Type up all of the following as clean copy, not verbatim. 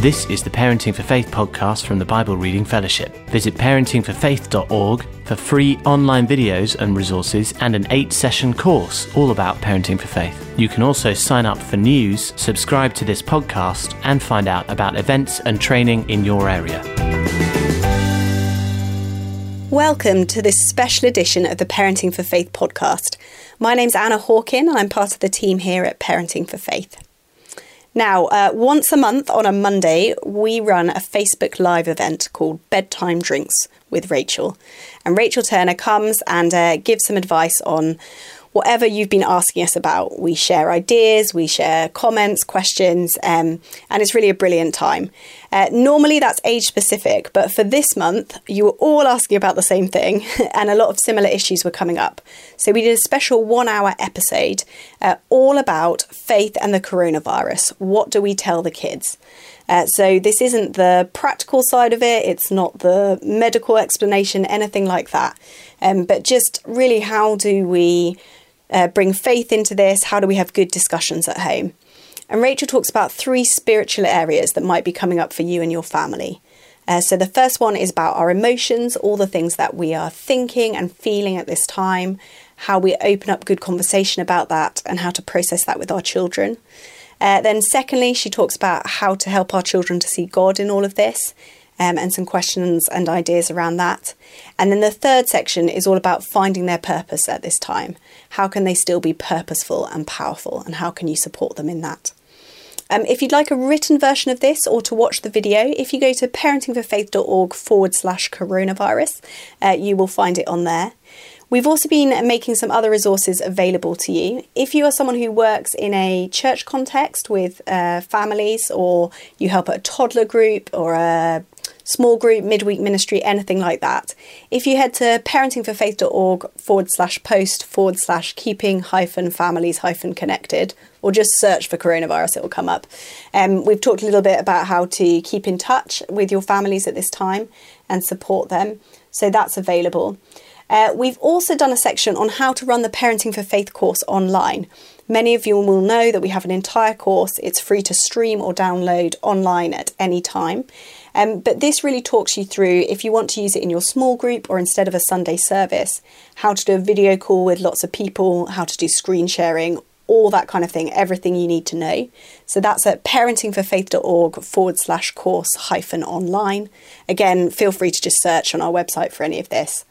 This is the Parenting for Faith podcast from the Bible Reading Fellowship. Visit parentingforfaith.org for free online videos and resources and an 8-session course all about Parenting for Faith. You can also sign up for news, subscribe to this podcast, and find out about events and training in your area. Welcome to this special edition of the Parenting for Faith podcast. My name's Anna Hawkin and I'm part of the team here at Parenting for Faith. Now, once a month on a Monday, we run a Facebook Live event called Bedtime Drinks with Rachel. And Rachel Turner comes and gives some advice on whatever you've been asking us about. We share ideas, we share comments, questions, and it's really a brilliant time. Normally that's age specific, but for this month, you were all asking about the same thing and a lot of similar issues were coming up. So we did a special 1-hour episode all about faith and the coronavirus. What do we tell the kids? So this isn't the practical side of it. It's not the medical explanation, anything like that. But just really, how do we bring faith into this? How do we have good discussions at home? And Rachel talks about 3 spiritual areas that might be coming up for you and your family. So the first one is about our emotions, all the things that we are thinking and feeling at this time, how we open up good conversation about that and how to process that with our children. Then secondly, she talks about how to help our children to see God in all of this, and some questions and ideas around that. And then the third section is all about finding their purpose at this time. How can they still be purposeful and powerful, and how can you support them in that? If you'd like a written version of this or to watch the video, if you go to parentingforfaith.org/coronavirus, you will find it on there. We've also been making some other resources available to you. If you are someone who works in a church context with families, or you help at a toddler group or a small group, midweek ministry, anything like that, if you head to parentingforfaith.org/post/keeping-families-connected, or just search for coronavirus, it will come up. We've talked a little bit about how to keep in touch with your families at this time and support them. So that's available. We've also done a section on how to run the Parenting for Faith course online. Many of you will know that we have an entire course. It's free to stream or download online at any time. But this really talks you through, if you want to use it in your small group or instead of a Sunday service, how to do a video call with lots of people, how to do screen sharing, all that kind of thing, everything you need to know. So that's at parentingforfaith.org/course-online. Again, feel free to just search on our website for any of this.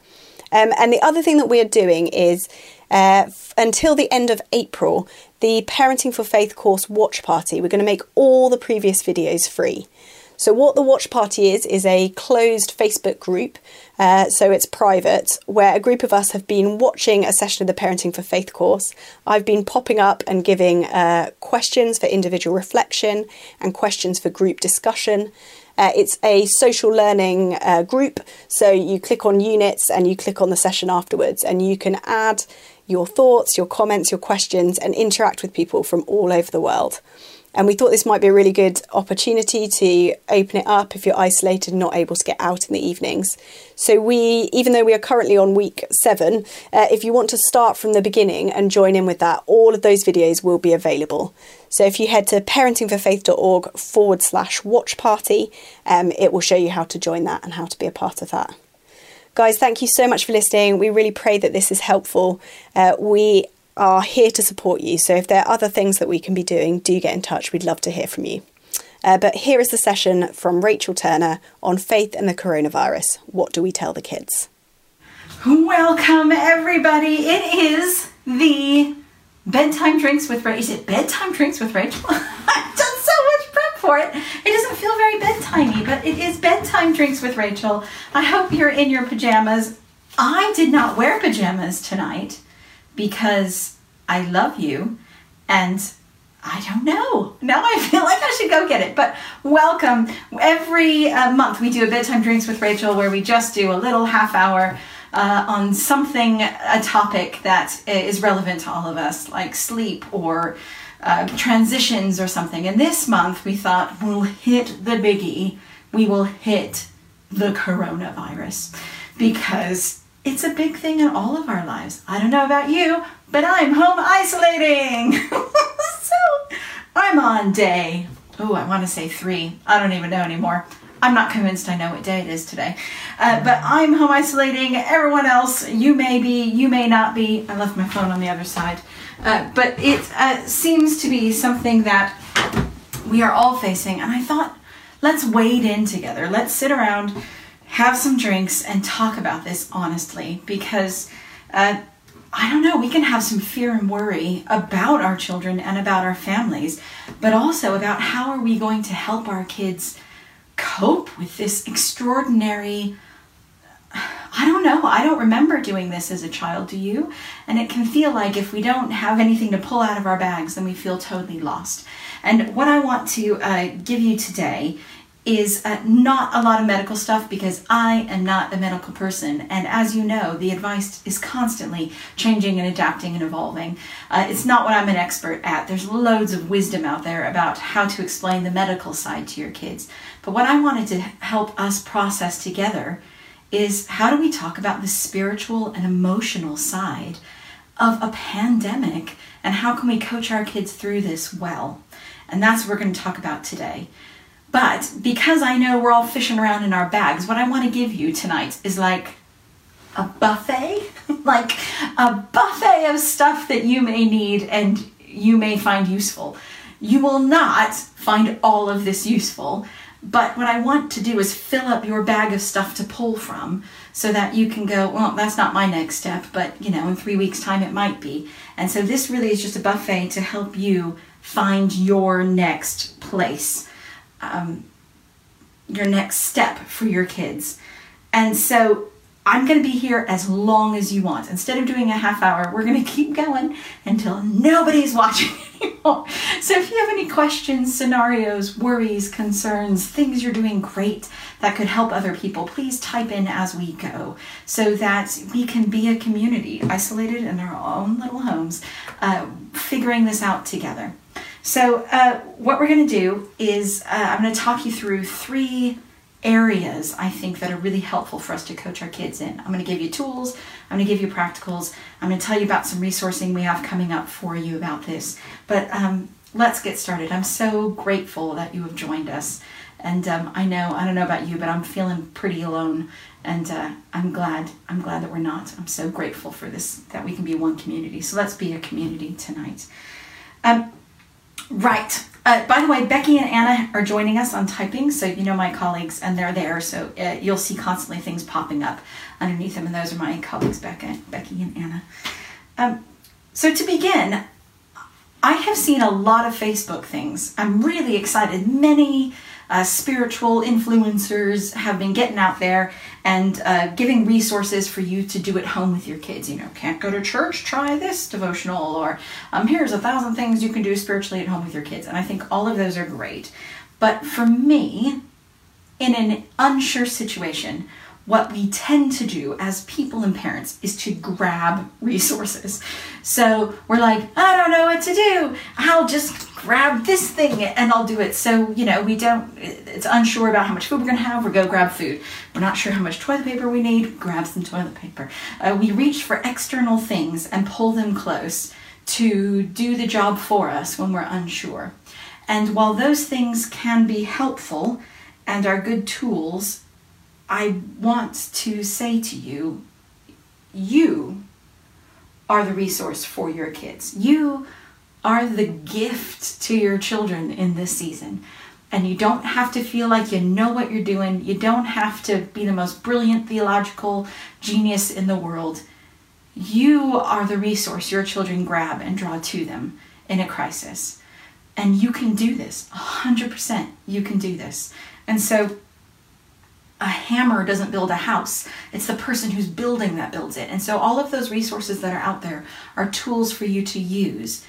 And the other thing that we are doing is until the end of April, the Parenting for Faith course watch party. We're going to make all the previous videos free. So what the watch party is a closed Facebook group, so it's private, where a group of us have been watching a session of the Parenting for Faith course. I've been popping up and giving questions for individual reflection and questions for group discussion. It's a social learning group, so you click on units and you click on the session afterwards, and you can add your thoughts, your comments, your questions, and interact with people from all over the world. And we thought this might be a really good opportunity to open it up if you're isolated and not able to get out in the evenings. So we, even though we are currently on week 7, if you want to start from the beginning and join in with that, all of those videos will be available. So if you head to parentingforfaith.org/watch party, it will show you how to join that and how to be a part of that. Guys, thank you so much for listening. We really pray that this is helpful. We are here to support you. So if there are other things that we can be doing, do get in touch. We'd love to hear from you. But here is the session from Rachel Turner on faith and the coronavirus. What do we tell the kids? Welcome, everybody. It is the Bedtime Drinks with Rachel. Is it Bedtime Drinks with Rachel? I've done so much prep for it. It doesn't feel very bedtimey, but it is Bedtime Drinks with Rachel. I hope you're in your pajamas. I did not wear pajamas tonight, because I love you, and I don't know. Now I feel like I should go get it, but welcome. Every month we do a Bedtime Drinks with Rachel, where we just do a little half hour on something, a topic that is relevant to all of us, like sleep or transitions or something. And this month we thought, we'll hit the biggie. We will hit the coronavirus, because it's a big thing in all of our lives. I don't know about you, but I'm home isolating. So I'm on day ooh, I want to say 3. I don't even know anymore. I'm not convinced I know what day it is today. But I'm home isolating. Everyone else, you may be, you may not be. I left my phone on the other side. But it seems to be something that we are all facing. And I thought, let's wade in together. Let's sit around, have some drinks, and talk about this honestly. Because, I don't know, we can have some fear and worry about our children and about our families. But also about how are we going to help our kids cope with this extraordinary, I don't know, I don't remember doing this as a child, do you? And it can feel like if we don't have anything to pull out of our bags, then we feel totally lost. And what I want to give you today is not a lot of medical stuff, because I am not a medical person. And as you know, the advice is constantly changing and adapting and evolving. It's not what I'm an expert at. There's loads of wisdom out there about how to explain the medical side to your kids. But what I wanted to help us process together is, how do we talk about the spiritual and emotional side of a pandemic, and how can we coach our kids through this well? And that's what we're going to talk about today. But because I know we're all fishing around in our bags, what I want to give you tonight is like a buffet, like a buffet of stuff that you may need and you may find useful. You will not find all of this useful, but what I want to do is fill up your bag of stuff to pull from, so that you can go, well, that's not my next step, but you know, in 3 weeks' time it might be. And so this really is just a buffet to help you find your next place. Your next step for your kids. And so I'm going to be here as long as you want. Instead of doing a half hour, we're going to keep going until nobody's watching anymore. So if you have any questions, scenarios, worries, concerns, things you're doing great that could help other people, please type in as we go, so that we can be a community isolated in our own little homes, figuring this out together. So what we're going to do is I'm going to talk you through 3 areas, I think, that are really helpful for us to coach our kids in. I'm going to give you tools. I'm going to give you practicals. I'm going to tell you about some resourcing we have coming up for you about this. But let's get started. I'm so grateful that you have joined us. And I don't know about you, but I'm feeling pretty alone. And I'm glad that we're not. I'm so grateful for this, that we can be one community. So let's be a community tonight. Right. By the way, Becky and Anna are joining us on typing, so you know my colleagues, and they're there, so you'll see constantly things popping up underneath them, and those are my colleagues, Becky and Anna. So to begin, I have seen a lot of Facebook things. I'm really excited. Many spiritual influencers have been getting out there and giving resources for you to do at home with your kids. You know, can't go to church? Try this devotional, or here's 1,000 things you can do spiritually at home with your kids. And I think all of those are great. But for me, in an unsure situation, what we tend to do as people and parents is to grab resources. So we're like, I don't know what to do. I'll just grab this thing and I'll do it. So, you know, it's unsure about how much food we're gonna have, we go grab food. We're not sure how much toilet paper we need, grab some toilet paper. We reach for external things and pull them close to do the job for us when we're unsure. And while those things can be helpful and are good tools, I want to say to you, you are the resource for your kids. You are the gift to your children in this season. And you don't have to feel like you know what you're doing. You don't have to be the most brilliant theological genius in the world. You are the resource your children grab and draw to them in a crisis. And you can do this, 100%. You can do this. And so, a hammer doesn't build a house. It's the person who's building that builds it. And so all of those resources that are out there are tools for you to use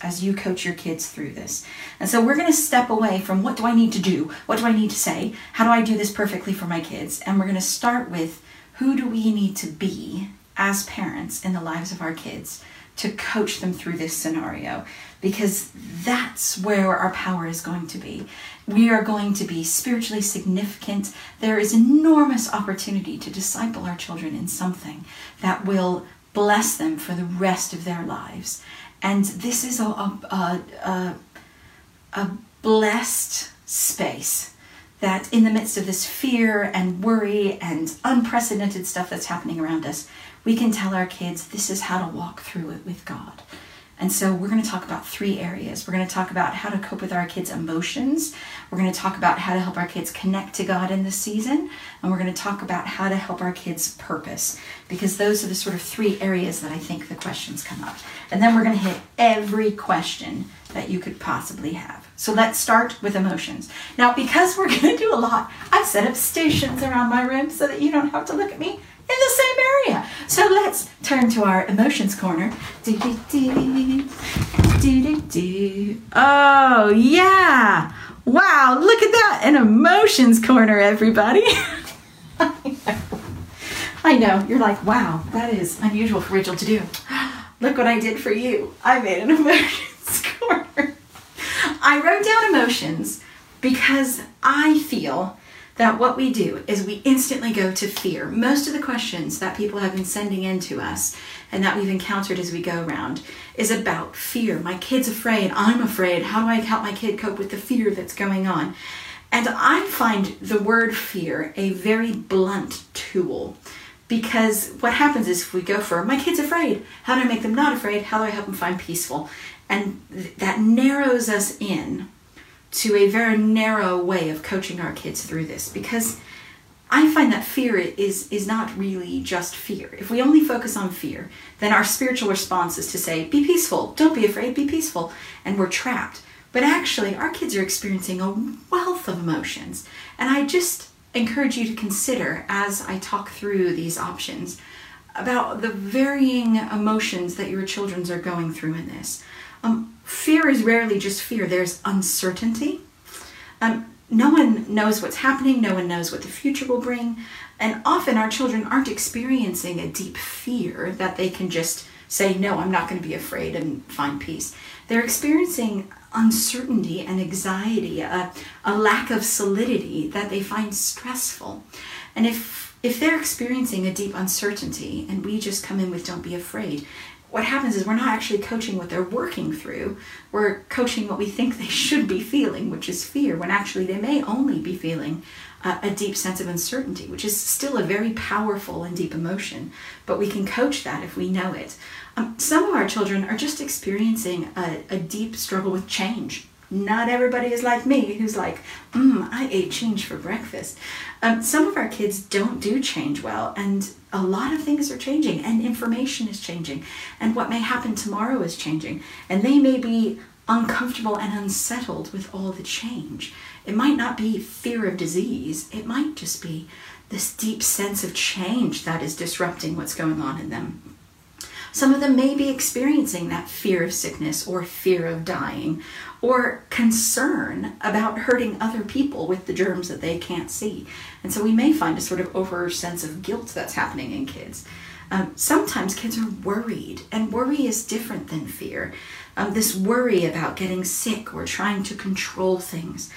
as you coach your kids through this. And so we're going to step away from what do I need to do? What do I need to say? How do I do this perfectly for my kids? And we're going to start with, who do we need to be as parents in the lives of our kids to coach them through this scenario? Because that's where our power is going to be. We are going to be spiritually significant. There is enormous opportunity to disciple our children in something that will bless them for the rest of their lives. And this is a blessed space that in the midst of this fear and worry and unprecedented stuff that's happening around us, we can tell our kids this is how to walk through it with God. And so we're going to talk about three areas. We're going to talk about how to cope with our kids' emotions. We're going to talk about how to help our kids connect to God in this season. And we're going to talk about how to help our kids purpose, because those are the sort of three areas that I think the questions come up. And then we're going to hit every question that you could possibly have. So let's start with emotions. Now, because we're going to do a lot, I've set up stations around my room so that you don't have to look at me in the same area. So let's turn to our emotions corner. Do, do, do. Do, do, do. Oh, yeah. Wow, look at that. An emotions corner, everybody. I know. You're like, wow, that is unusual for Rachel to do. Look what I did for you. I made an emotions corner. I wrote down emotions because I feel that what we do is we instantly go to fear. Most of the questions that people have been sending in to us and that we've encountered as we go around is about fear. My kid's afraid. I'm afraid. How do I help my kid cope with the fear that's going on? And I find the word fear a very blunt tool, because what happens is if we go for, my kid's afraid. How do I make them not afraid? How do I help them find peaceful? And that narrows us in to a very narrow way of coaching our kids through this, because I find that fear is not really just fear. If we only focus on fear, then our spiritual response is to say, be peaceful, don't be afraid, be peaceful, and we're trapped. But actually, our kids are experiencing a wealth of emotions, and I just encourage you to consider, as I talk through these options, about the varying emotions that your children are going through in this. Fear is rarely just fear. There's uncertainty. No one knows what's happening. No one knows what the future will bring. And often our children aren't experiencing a deep fear that they can just say, no, I'm not going to be afraid and find peace. They're experiencing uncertainty and anxiety, a lack of solidity that they find stressful. And if they're experiencing a deep uncertainty and we just come in with don't be afraid, what happens is we're not actually coaching what they're working through. We're coaching what we think they should be feeling, which is fear, when actually they may only be feeling a deep sense of uncertainty, which is still a very powerful and deep emotion. But we can coach that if we know it. Some of our children are just experiencing a deep struggle with change. Not everybody is like me, who's like, I ate change for breakfast. Some of our kids don't do change well, and a lot of things are changing, and information is changing, and what may happen tomorrow is changing, and they may be uncomfortable and unsettled with all the change. It might not be fear of disease. It might just be this deep sense of change that is disrupting what's going on in them. Some of them may be experiencing that fear of sickness or fear of dying or concern about hurting other people with the germs that they can't see. And so we may find a sort of over sense of guilt that's happening in kids. Sometimes kids are worried, and worry is different than fear. This worry about getting sick or trying to control things,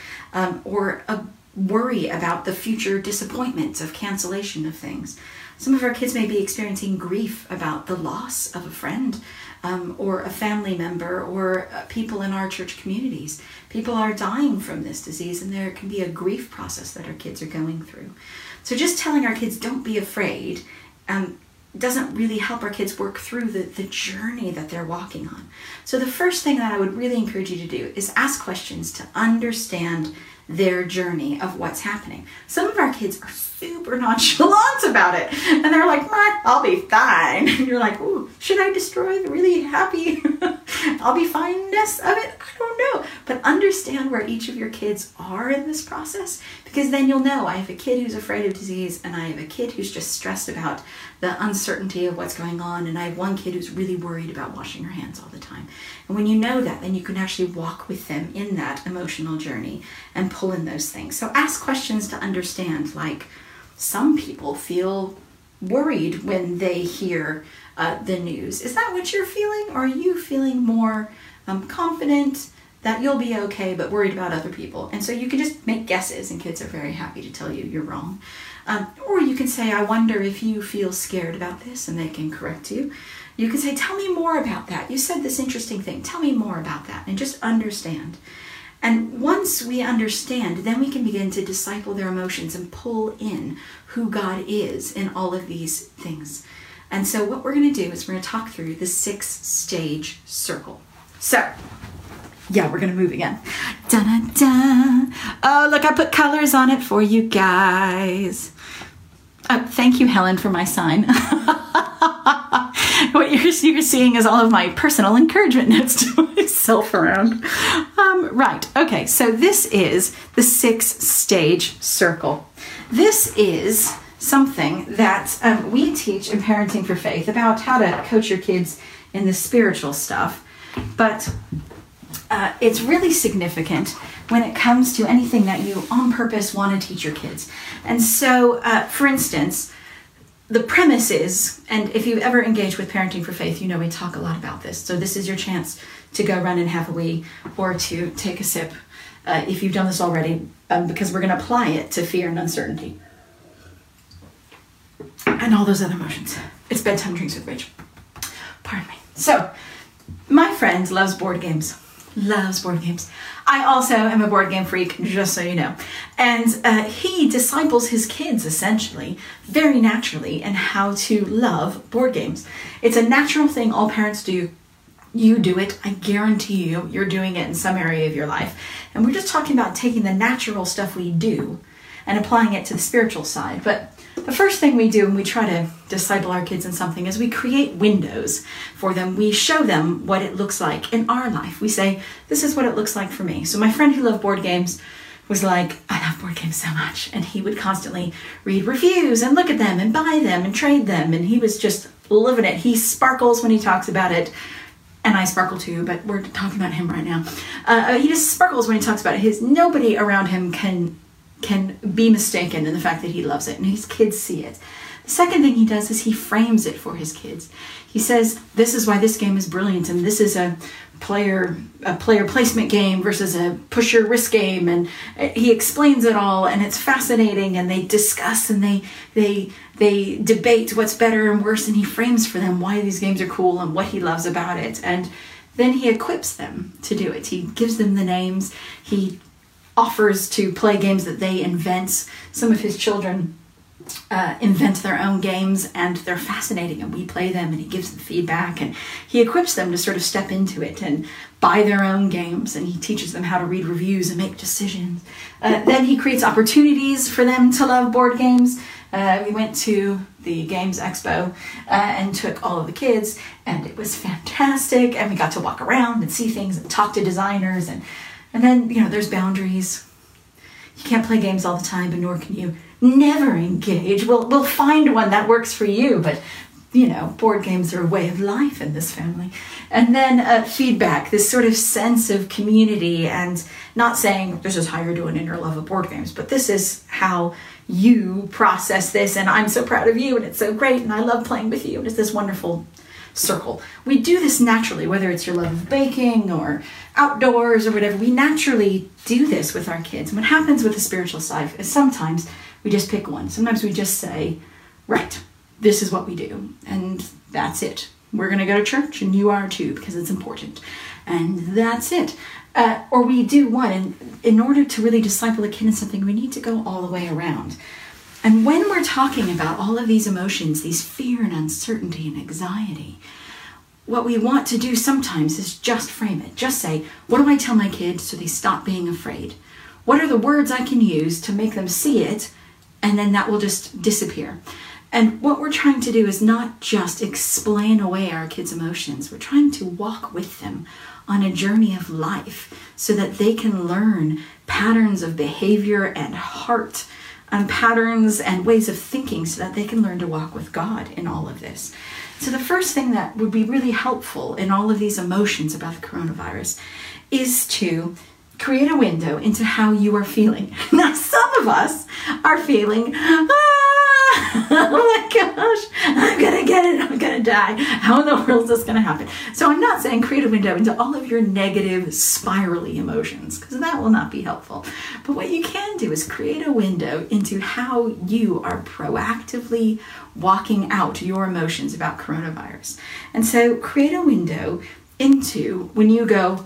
or a worry about the future disappointments of cancellation of things. Some of our kids may be experiencing grief about the loss of a friend, or a family member, or people in our church communities. People are dying from this disease, and there can be a grief process that our kids are going through. So just telling our kids, don't be afraid, doesn't really help our kids work through the journey that they're walking on. So the first thing that I would really encourage you to do is ask questions to understand their journey of what's happening. Some of our kids are super nonchalant about it, and they're like, I'll be fine. And you're like, ooh, should I destroy the really happy I'll be fineness of it? I don't know. But understand where each of your kids are in this process, because then you'll know, I have a kid who's afraid of disease, and I have a kid who's just stressed about the uncertainty of what's going on, and I have one kid who's really worried about washing her hands all the time. And when you know that, then you can actually walk with them in that emotional journey and pull in those things. So ask questions to understand, like, some people feel worried when they hear the news. Is that what you're feeling? Or are you feeling more confident that you'll be okay, but worried about other people? And so you can just make guesses, and kids are very happy to tell you you're wrong. Or you can say, I wonder if you feel scared about this, and they can correct you. You can say, tell me more about that. You said this interesting thing. Tell me more about that. And just understand. And once we understand, then we can begin to disciple their emotions and pull in who God is in all of these things. And so what we're going to do is we're going to talk through the 6-stage circle. So, yeah, we're going to move again. Dun-dun-dun. Oh, look, I put colors on it for you guys. Oh, thank you, Helen, for my sign. What you're seeing is all of my personal encouragement notes to myself around. Right. Okay. So this is the 6-stage circle. This is something that we teach in Parenting for Faith about how to coach your kids in the spiritual stuff. But it's really significant when it comes to anything that you on purpose want to teach your kids. And so, for instance, the premise is, and if you've ever engaged with Parenting for Faith, you know we talk a lot about this. So this is your chance to go run and have a wee or to take a sip if you've done this already, because we're going to apply it to fear and uncertainty and all those other emotions. It's Bedtime Drinks with Rachel. Pardon me. So my friend loves board games. Loves board games. I also am a board game freak, just so you know. And he disciples his kids, essentially, very naturally, in how to love board games. It's a natural thing all parents do. You do it. I guarantee you, you're doing it in some area of your life. And we're just talking about taking the natural stuff we do and applying it to the spiritual side. But the first thing we do when we try to disciple our kids in something is we create windows for them. We show them what it looks like in our life. We say, this is what it looks like for me. So my friend who loved board games was like, I love board games so much. And he would constantly read reviews and look at them and buy them and trade them. And he was just living it. He sparkles when he talks about it. And I sparkle too, but we're talking about him right now. He just sparkles when he talks about it. Nobody around him can be mistaken in the fact that he loves it, and his kids see it. The second thing he does is he frames it for his kids. He says, this is why this game is brilliant, and this is a player placement game versus a push your risk game, and he explains it all, and it's fascinating, and they discuss, and they debate what's better and worse, and he frames for them why these games are cool and what he loves about it, and then he equips them to do it. He gives them the names. He offers to play games that they invent. Some of his children invent their own games, and they're fascinating, and we play them, and he gives them feedback, and he equips them to sort of step into it and buy their own games, and he teaches them how to read reviews and make decisions. Then he creates opportunities for them to love board games. We went to the Games Expo and took all of the kids, and it was fantastic, and we got to walk around and see things and talk to designers. And then, you know, there's boundaries. You can't play games all the time, but nor can you never engage. We'll find one that works for you, but, you know, board games are a way of life in this family. And then feedback, this sort of sense of community, and not saying this is how you're doing in your love of board games, but this is how you process this, and I'm so proud of you, and it's so great, and I love playing with you, and it's this wonderful circle. We do this naturally, whether it's your love of baking or outdoors or whatever. We naturally do this with our kids. And what happens with the spiritual side is sometimes we just pick one. Sometimes we just say, right, this is what we do, and that's it. We're going to go to church, and you are too, because it's important, and that's it. Or we do one, and in order to really disciple a kid in something, we need to go all the way around. And when we're talking about all of these emotions, these fear and uncertainty and anxiety, what we want to do sometimes is just frame it. Just say, what do I tell my kids so they stop being afraid? What are the words I can use to make them see it? And then that will just disappear. And what we're trying to do is not just explain away our kids' emotions. We're trying to walk with them on a journey of life so that they can learn patterns of behavior and heart and patterns and ways of thinking so that they can learn to walk with God in all of this. So the first thing that would be really helpful in all of these emotions about the coronavirus is to create a window into how you are feeling. Now, some of us are feeling, oh my gosh, I'm going to get it, I'm going to die. How in the world is this going to happen? So I'm not saying create a window into all of your negative, spirally emotions, because that will not be helpful. But what you can do is create a window into how you are proactively walking out your emotions about coronavirus. And so create a window into when you go,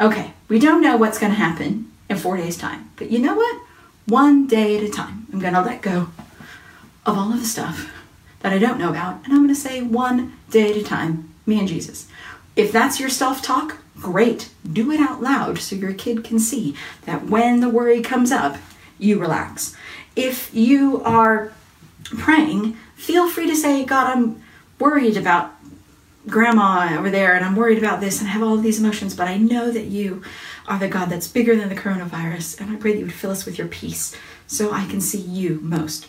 okay, We don't know what's going to happen in 4 days' time. But you know what? One day at a time, I'm going to let go of all of the stuff that I don't know about. And I'm going to say one day at a time, me and Jesus. If that's your self-talk, great. Do it out loud so your kid can see that when the worry comes up, you relax. If you are praying, feel free to say, God, I'm worried about grandma over there, and I'm worried about this, and I have all of these emotions, but I know that you are the God that's bigger than the coronavirus, and I pray that you would fill us with your peace so I can see you most.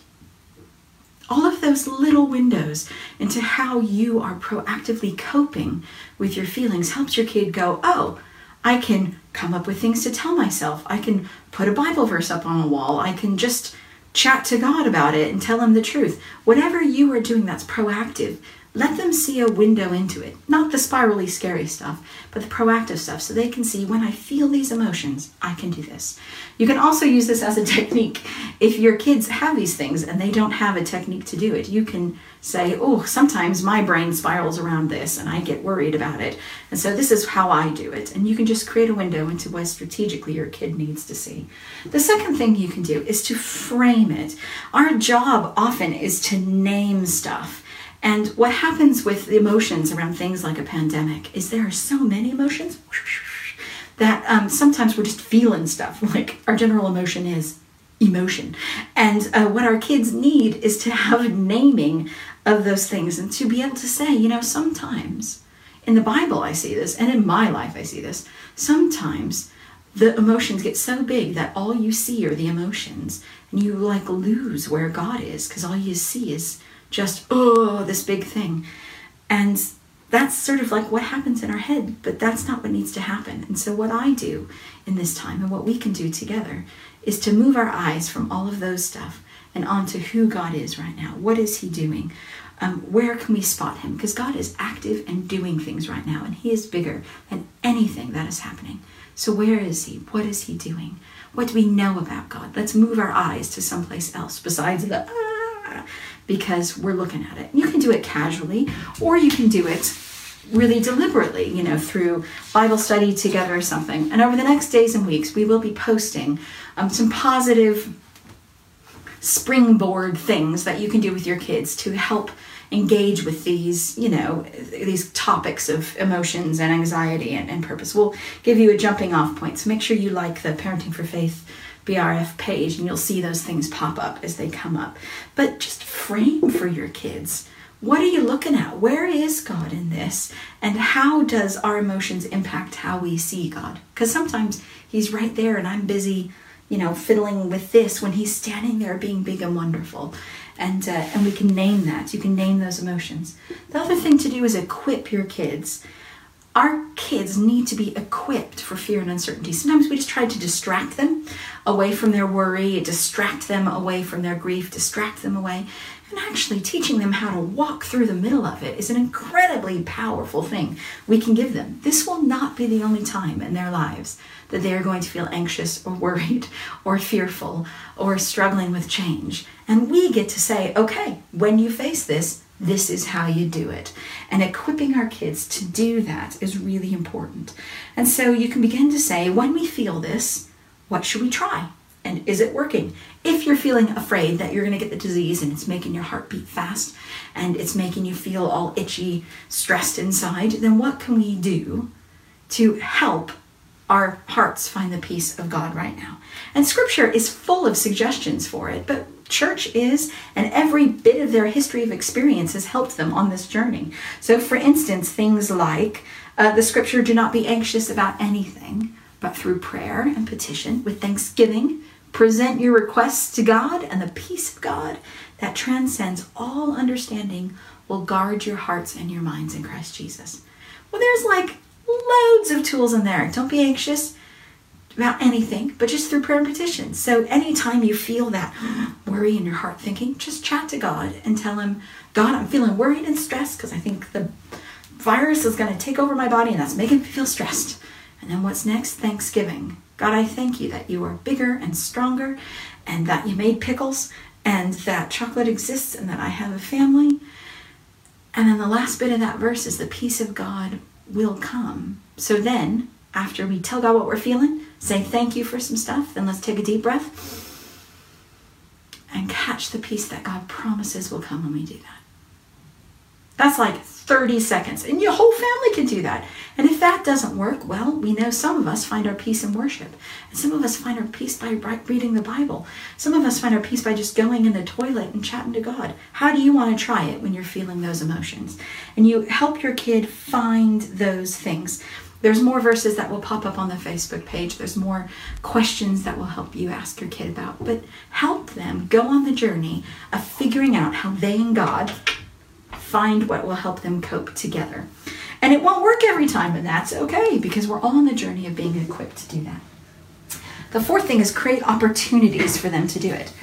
All of those little windows into how you are proactively coping with your feelings helps your kid go, oh, I can come up with things to tell myself. I can put a Bible verse up on a wall. I can just chat to God about it and tell him the truth. Whatever you are doing that's proactive, let them see a window into it. Not the spirally scary stuff, but the proactive stuff, so they can see when I feel these emotions, I can do this. You can also use this as a technique. If your kids have these things and they don't have a technique to do it, you can say, oh, sometimes my brain spirals around this and I get worried about it. And so this is how I do it. And you can just create a window into what strategically your kid needs to see. The second thing you can do is to frame it. Our job often is to name stuff. And what happens with the emotions around things like a pandemic is there are so many emotions that sometimes we're just feeling stuff. Like our general emotion is emotion. And what our kids need is to have a naming of those things and to be able to say, you know, sometimes in the Bible I see this, and in my life I see this, sometimes the emotions get so big that all you see are the emotions, and you like lose where God is because all you see is just, oh, this big thing. And that's sort of like what happens in our head, but that's not what needs to happen. And so what I do in this time and what we can do together is to move our eyes from all of those stuff and onto who God is right now. What is he doing? Where can we spot him? Because God is active and doing things right now, and he is bigger than anything that is happening. So where is he? What is he doing? What do we know about God? Let's move our eyes to someplace else besides the because we're looking at it. You can do it casually, or you can do it really deliberately, you know, through Bible study together or something. And over the next days and weeks, we will be posting some positive springboard things that you can do with your kids to help engage with these, you know, these topics of emotions and anxiety and purpose. We'll give you a jumping off point. So make sure you like the Parenting for Faith BRF page, and you'll see those things pop up as they come up. But just frame for your kids. What are you looking at? Where is God in this? And how does our emotions impact how we see God? Because sometimes he's right there and I'm busy, you know, fiddling with this when he's standing there being big and wonderful. And we can name that. You can name those emotions. The other thing to do is equip your kids. Our kids need to be equipped for fear and uncertainty. Sometimes we just try to distract them away from their worry, distract them away from their grief, distract them away. And actually teaching them how to walk through the middle of it is an incredibly powerful thing we can give them. This will not be the only time in their lives that they are going to feel anxious or worried or fearful or struggling with change. And we get to say, okay, when you face this, this is how you do it. And equipping our kids to do that is really important. And so you can begin to say, when we feel this, what should we try? And is it working? If you're feeling afraid that you're going to get the disease and it's making your heart beat fast and it's making you feel all itchy, stressed inside, then what can we do to help our hearts find the peace of God right now? And scripture is full of suggestions for it, but church is, and every bit of their history of experience has helped them on this journey. So for instance, things like the scripture, do not be anxious about anything, but through prayer and petition with thanksgiving, present your requests to God, and the peace of God that transcends all understanding will guard your hearts and your minds in Christ Jesus. Well, there's like loads of tools in there. Don't be anxious about anything, but just through prayer and petition. So anytime you feel that worry in your heart thinking, just chat to God and tell him, God, I'm feeling worried and stressed because I think the virus is going to take over my body and that's making me feel stressed. And then what's next? Thanksgiving. God, I thank you that you are bigger and stronger, and that you made pickles, and that chocolate exists, and that I have a family. And then the last bit of that verse is the peace of God will come. So then after we tell God what we're feeling, say thank you for some stuff, and let's take a deep breath and catch the peace that God promises will come when we do that. That's like 30 seconds, and your whole family can do that. And if that doesn't work, well, we know some of us find our peace in worship, and some of us find our peace by reading the Bible. Some of us find our peace by just going in the toilet and chatting to God. How do you want to try it when you're feeling those emotions? And you help your kid find those things. There's more verses that will pop up on the Facebook page. There's more questions that will help you ask your kid about. But help them go on the journey of figuring out how they and God find what will help them cope together. And it won't work every time, and that's okay, because we're all on the journey of being equipped to do that. The fourth thing is create opportunities for them to do it.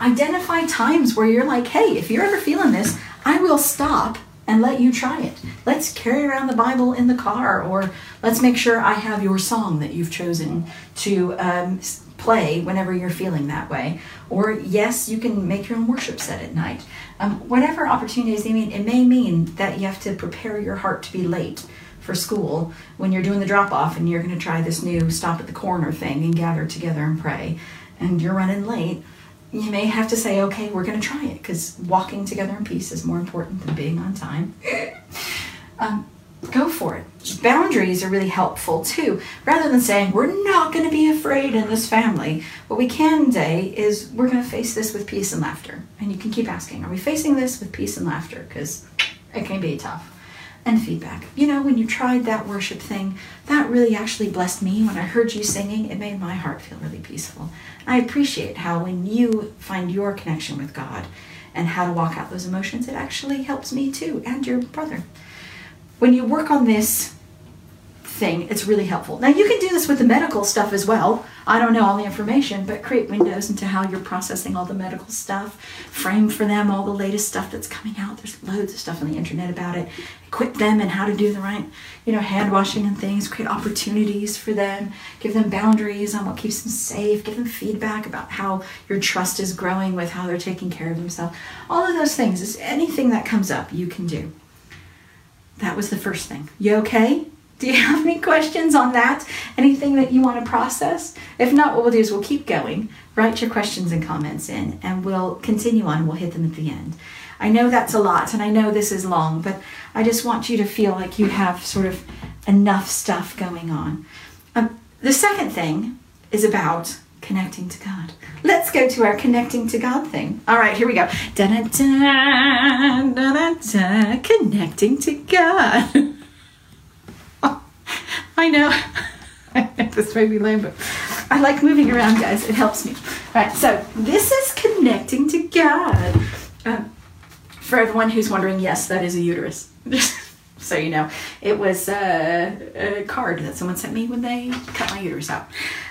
Identify times where you're like, hey, if you're ever feeling this, I will stop and let you try it. Let's carry around the Bible in the car, or let's make sure I have your song that you've chosen to play whenever you're feeling that way. Or yes, you can make your own worship set at night. Whatever opportunities they mean, it may mean that you have to prepare your heart to be late for school when you're doing the drop-off and you're going to try this new stop at the corner thing and gather together and pray, and you're running late. You may have to say, okay, we're going to try it, because walking together in peace is more important than being on time. Go for it. Boundaries are really helpful too. Rather than saying, we're not going to be afraid in this family, what we can say is, we're going to face this with peace and laughter. And you can keep asking, are we facing this with peace and laughter? Because it can be tough. And feedback. You know, when you tried that worship thing, that really actually blessed me. When I heard you singing, it made my heart feel really peaceful. I appreciate how when you find your connection with God and how to walk out those emotions, it actually helps me too, and your brother. When you work on this thing, it's really helpful. Now, you can do this with the medical stuff as well. I don't know all the information, but create windows into how you're processing all the medical stuff. Frame for them all the latest stuff that's coming out. There's loads of stuff on the internet about it. Equip them in how to do the right, hand washing and things. Create opportunities for them. Give them boundaries on what keeps them safe. Give them feedback about how your trust is growing with how they're taking care of themselves. All of those things, is anything that comes up, you can do. That was the first thing. You okay? Do you have any questions on that? Anything that you want to process? If not, what we'll do is we'll keep going. Write your questions and comments in, and we'll continue on. We'll hit them at the end. I know that's a lot, and I know this is long, but I just want you to feel like you have sort of enough stuff going on. The second thing is about connecting to God. Let's go to our connecting to God thing. All right, here we go. Da-da-da, da-da-da, connecting to God. I know this may be lame, but I like moving around, guys. It helps me. All right, so this is connecting to God. For everyone who's wondering, yes, that is a uterus. So you know, it was a card that someone sent me when they cut my uterus out.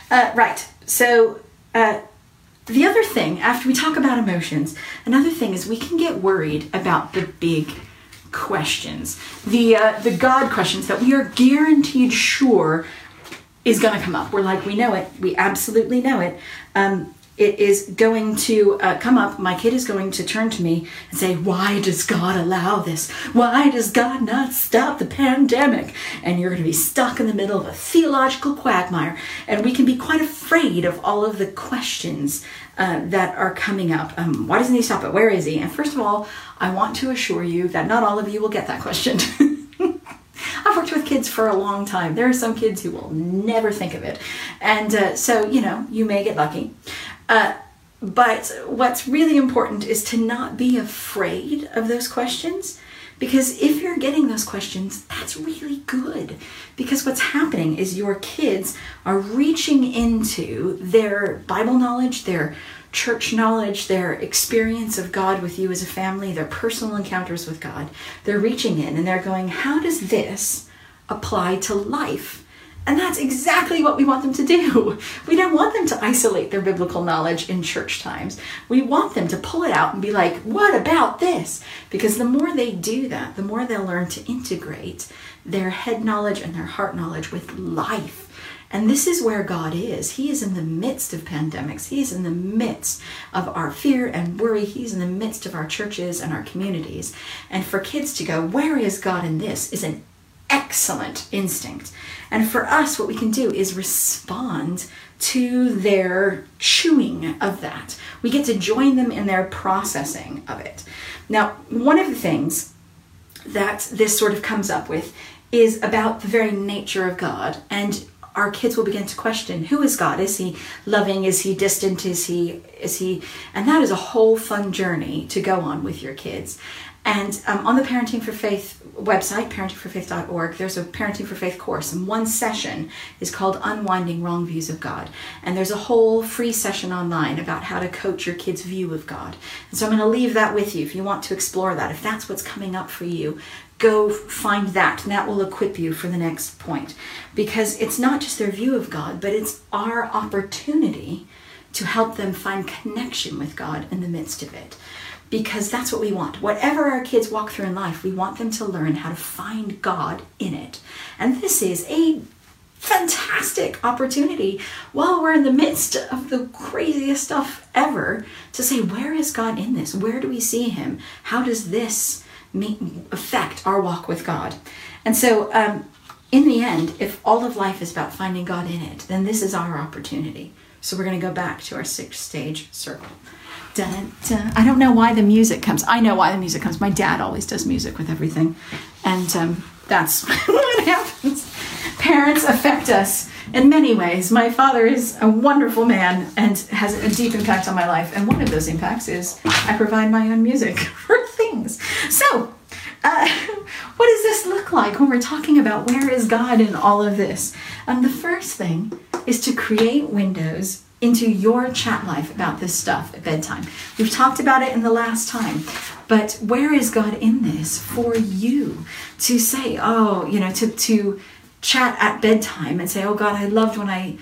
Right, so the other thing, after we talk about emotions, another thing is we can get worried about the big questions, the God questions that we are guaranteed sure is going to come up. We're like, we know it. We absolutely know it. It is going to come up. My kid is going to turn to me and say, why does God allow this? Why does God not stop the pandemic? And you're going to be stuck in the middle of a theological quagmire. And we can be quite afraid of all of the questions that are coming up. Why doesn't he stop it? Where is he? And first of all, I want to assure you that not all of you will get that question. I've worked with kids for a long time. There are some kids who will never think of it. And so, you may get lucky. But what's really important is to not be afraid of those questions, because if you're getting those questions, that's really good. Because what's happening is your kids are reaching into their Bible knowledge, their church knowledge, their experience of God with you as a family, their personal encounters with God. They're reaching in and they're going, how does this apply to life? And that's exactly what we want them to do. We don't want them to isolate their biblical knowledge in church times. We want them to pull it out and be like, what about this? Because the more they do that, the more they'll learn to integrate their head knowledge and their heart knowledge with life. And this is where God is. He is in the midst of pandemics. He is in the midst of our fear and worry. He's in the midst of our churches and our communities. And for kids to go, where is God in this? is an excellent instinct. And for us, what we can do is respond to their chewing of that. We get to join them in their processing of it. Now, one of the things that this sort of comes up with is about the very nature of God, and our kids will begin to question, who is God? Is he loving? Is he distant? Is he? And that is a whole fun journey to go on with your kids. And on the Parenting for Faith website, parentingforfaith.org, there's a Parenting for Faith course, and one session is called Unwinding Wrong Views of God. And there's a whole free session online about how to coach your kids' view of God. And so I'm going to leave that with you if you want to explore that. If that's what's coming up for you, go find that, and that will equip you for the next point. Because it's not just their view of God, but it's our opportunity to help them find connection with God in the midst of it. Because that's what we want. Whatever our kids walk through in life, we want them to learn how to find God in it. And this is a fantastic opportunity while we're in the midst of the craziest stuff ever to say, where is God in this? Where do we see him? How does this affect our walk with God? And so in the end, if all of life is about finding God in it, then this is our opportunity. So we're going to go back to our 6-stage circle. Dun, dun. I don't know why the music comes. I know why the music comes. My dad always does music with everything. And that's what happens. Parents affect us in many ways. My father is a wonderful man and has a deep impact on my life. And one of those impacts is I provide my own music for things. So what does this look like when we're talking about where is God in all of this? The first thing is to create windows into your chat life about this stuff at bedtime. We've talked about it in the last time, but where is God in this for you to say, to chat at bedtime and say, oh God, I loved when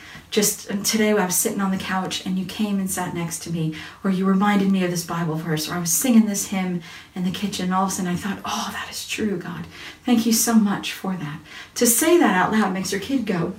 today I was sitting on the couch and you came and sat next to me, or you reminded me of this Bible verse, or I was singing this hymn in the kitchen and all of a sudden I thought, oh, that is true, God. Thank you so much for that. To say that out loud makes your kid go,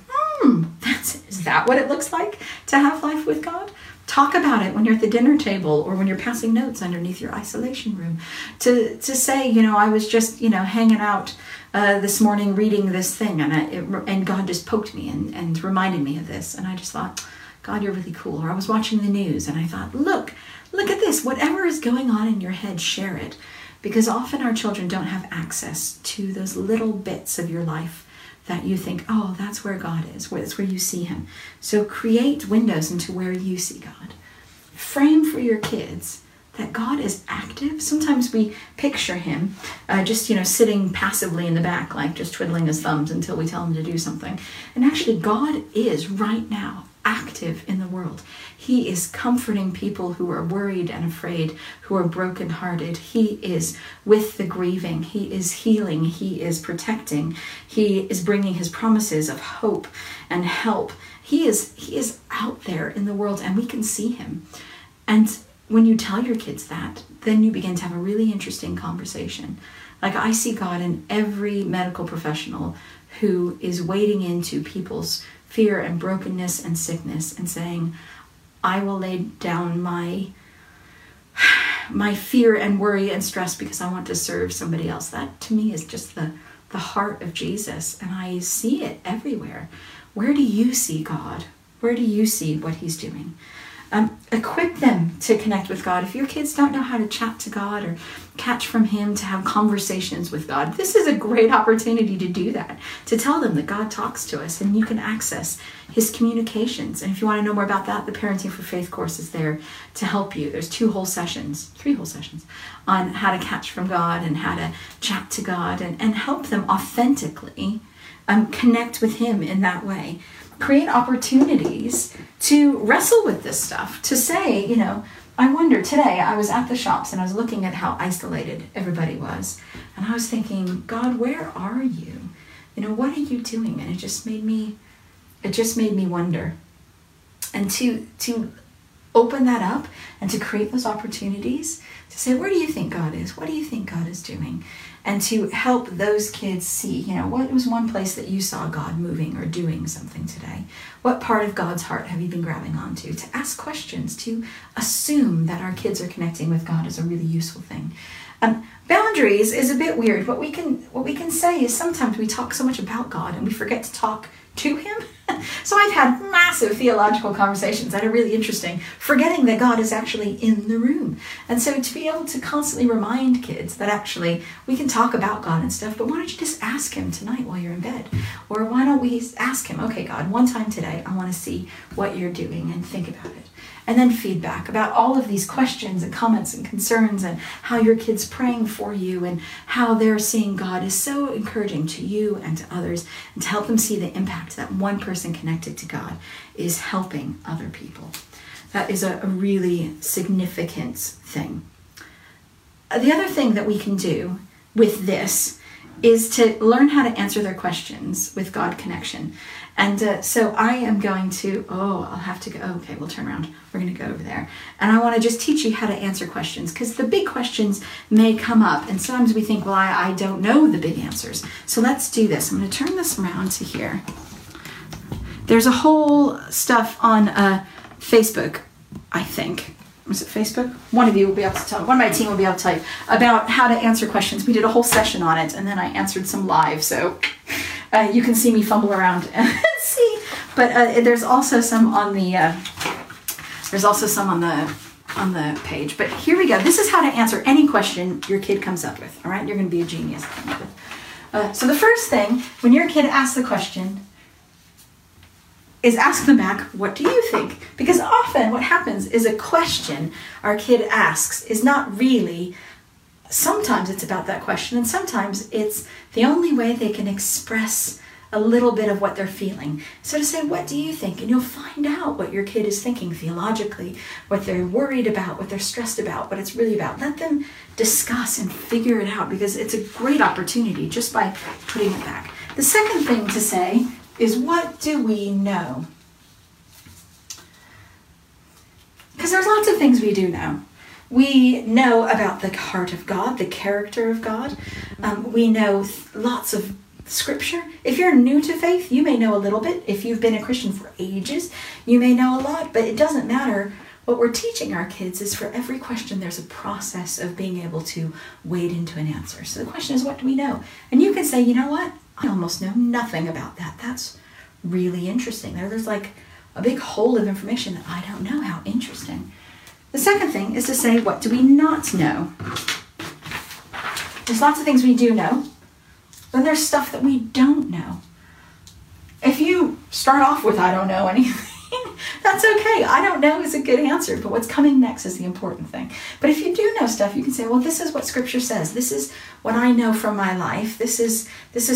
is that what it looks like to have life with God? Talk about it when you're at the dinner table or when you're passing notes underneath your isolation room. To say, I was just, hanging out this morning reading this thing and God just poked me and reminded me of this. And I just thought, God, you're really cool. Or I was watching the news and I thought, look at this. Whatever is going on in your head, share it. Because often our children don't have access to those little bits of your life that you think, oh, that's where God is, that's where you see him. So create windows into where you see God. Frame for your kids that God is active. Sometimes we picture him just sitting passively in the back, like just twiddling his thumbs until we tell him to do something. And actually, God is right now active in the world. He is comforting people who are worried and afraid, who are brokenhearted. He is with the grieving. He is healing. He is protecting. He is bringing his promises of hope and help. He is out there in the world and we can see him. And when you tell your kids that, then you begin to have a really interesting conversation. Like, I see God in every medical professional who is wading into people's fear and brokenness and sickness and saying, I will lay down my fear and worry and stress because I want to serve somebody else. That to me is just the heart of Jesus, and I see it everywhere. Where do you see God? Where do you see what he's doing? Equip them to connect with God. If your kids don't know how to chat to God or catch from him, to have conversations with God, this is a great opportunity to do that, to tell them that God talks to us and you can access his communications. And if you want to know more about that, the Parenting for Faith course is there to help you. There's 3 whole sessions on how to catch from God and how to chat to God and help them authentically connect with him in that way. Create opportunities to wrestle with this stuff, to say, I wonder, today I was at the shops and I was looking at how isolated everybody was. And I was thinking, God, where are you? What are you doing? And it just made me wonder. And to open that up and to create those opportunities to say, where do you think God is? What do you think God is doing? And to help those kids see, what was one place that you saw God moving or doing something today? What part of God's heart have you been grabbing onto? To ask questions, to assume that our kids are connecting with God is a really useful thing. Boundaries is a bit weird. What we can say is sometimes we talk so much about God and we forget to talk to him. So I've had massive theological conversations that are really interesting, forgetting that God is actually in the room. And so to be able to constantly remind kids that actually we can talk about God and stuff, but why don't you just ask him tonight while you're in bed? Or why don't we ask him, okay, God, one time today, I want to see what you're doing and think about it. And then feedback about all of these questions and comments and concerns and how your kid's praying for you and how they're seeing God is so encouraging to you and to others, and to help them see the impact that one person connected to God is helping other people. That is a really significant thing. The other thing that we can do with this is to learn how to answer their questions with God connection. And so I am going to, I'll have to go, okay, we'll turn around. We're going to go over there. And I want to just teach you how to answer questions, because the big questions may come up. And sometimes we think, well, I don't know the big answers. So let's do this. I'm going to turn this around to here. There's a whole stuff on Facebook, I think. Was it Facebook? One of you will be able to tell, one of my team will be able to tell you about how to answer questions. We did a whole session on it, and then I answered some live, so you can see me fumble around and see. But there's also some on the page. But here we go. This is how to answer any question your kid comes up with. All right, you're going to be a genius. So the first thing when your kid asks the question is ask them back, what do you think? Because often what happens is a question our kid asks is not really, sometimes it's about that question, and sometimes it's the only way they can express a little bit of what they're feeling. So to say, what do you think? And you'll find out what your kid is thinking theologically, what they're worried about, what they're stressed about, what it's really about. Let them discuss and figure it out, because it's a great opportunity just by putting it back. The second thing to say is, what do we know? Because there's lots of things we do know. We know about the heart of God, the character of God. We know lots of scripture. If you're new to faith, you may know a little bit. If you've been a Christian for ages, you may know a lot, but it doesn't matter. What we're teaching our kids is for every question, there's a process of being able to wade into an answer. So the question is, what do we know? And you can say, you know what? I almost know nothing about that. That's really interesting. There's like a big hole of information that I don't know. How interesting. The second thing is to say, what do we not know? There's lots of things we do know. Then there's stuff that we don't know. If you start off with, I don't know anything, that's okay. I don't know is a good answer, but what's coming next is the important thing. But if you do know stuff, you can say, well, this is what scripture says. This is what I know from my life. This is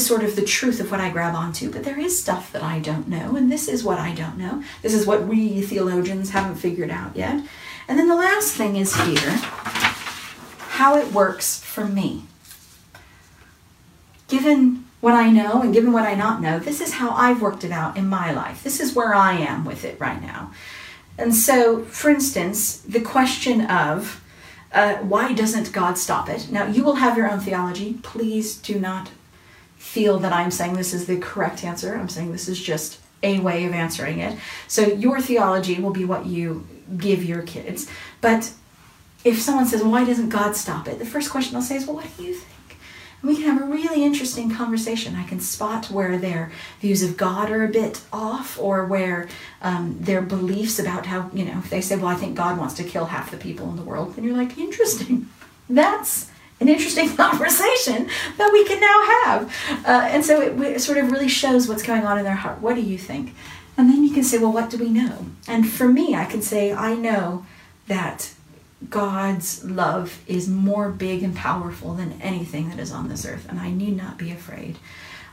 sort of the truth of what I grab onto, but there is stuff that I don't know, and this is what I don't know. This is what we theologians haven't figured out yet. And then the last thing is here, how it works for me. Given what I know and given what I not know, this is how I've worked it out in my life. This is where I am with it right now. And so, for instance, the question of why doesn't God stop it? Now, you will have your own theology. Please do not feel that I'm saying this is the correct answer. I'm saying this is just a way of answering it. So your theology will be what you give your kids. But if someone says, why doesn't God stop it? The first question I'll say is, well, what do you think? And we can have a really interesting conversation. I can spot where their views of God are a bit off, or where their beliefs about how, you know, if they say, well, I think God wants to kill half the people in the world, and you're like, interesting. That's an interesting conversation that we can now have. And so it sort of really shows what's going on in their heart. What do you think? And then you can say, well, what do we know? And for me, I can say, I know that God's love is more big and powerful than anything that is on this earth, and I need not be afraid.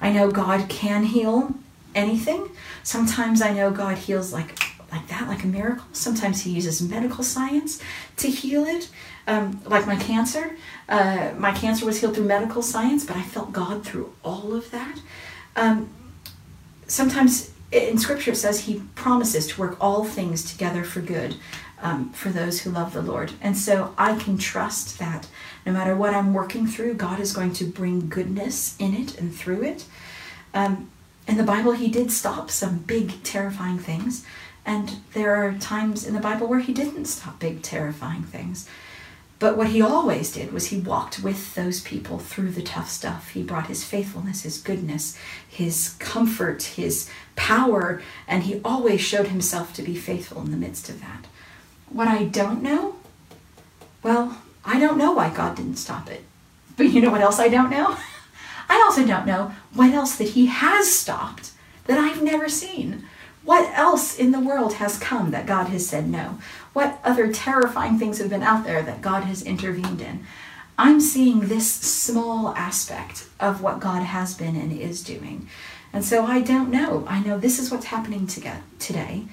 I know God can heal anything. Sometimes I know God heals like that, like a miracle. Sometimes he uses medical science to heal it, like my cancer. My cancer was healed through medical science, but I felt God through all of that. Sometimes in scripture it says he promises to work all things together for good for those who love the Lord. And so I can trust that no matter what I'm working through, God is going to bring goodness in it and through it. In the Bible, he did stop some big, terrifying things. And there are times in the Bible where he didn't stop big, terrifying things. But what he always did was he walked with those people through the tough stuff. He brought his faithfulness, his goodness, his comfort, his power, and he always showed himself to be faithful in the midst of that. What I don't know? Well, I don't know why God didn't stop it. But you know what else I don't know? I also don't know what else that he has stopped that I've never seen. What else in the world has come that God has said no? What other terrifying things have been out there that God has intervened in? I'm seeing this small aspect of what God has been and is doing. And so I don't know. I know this is what's happening today.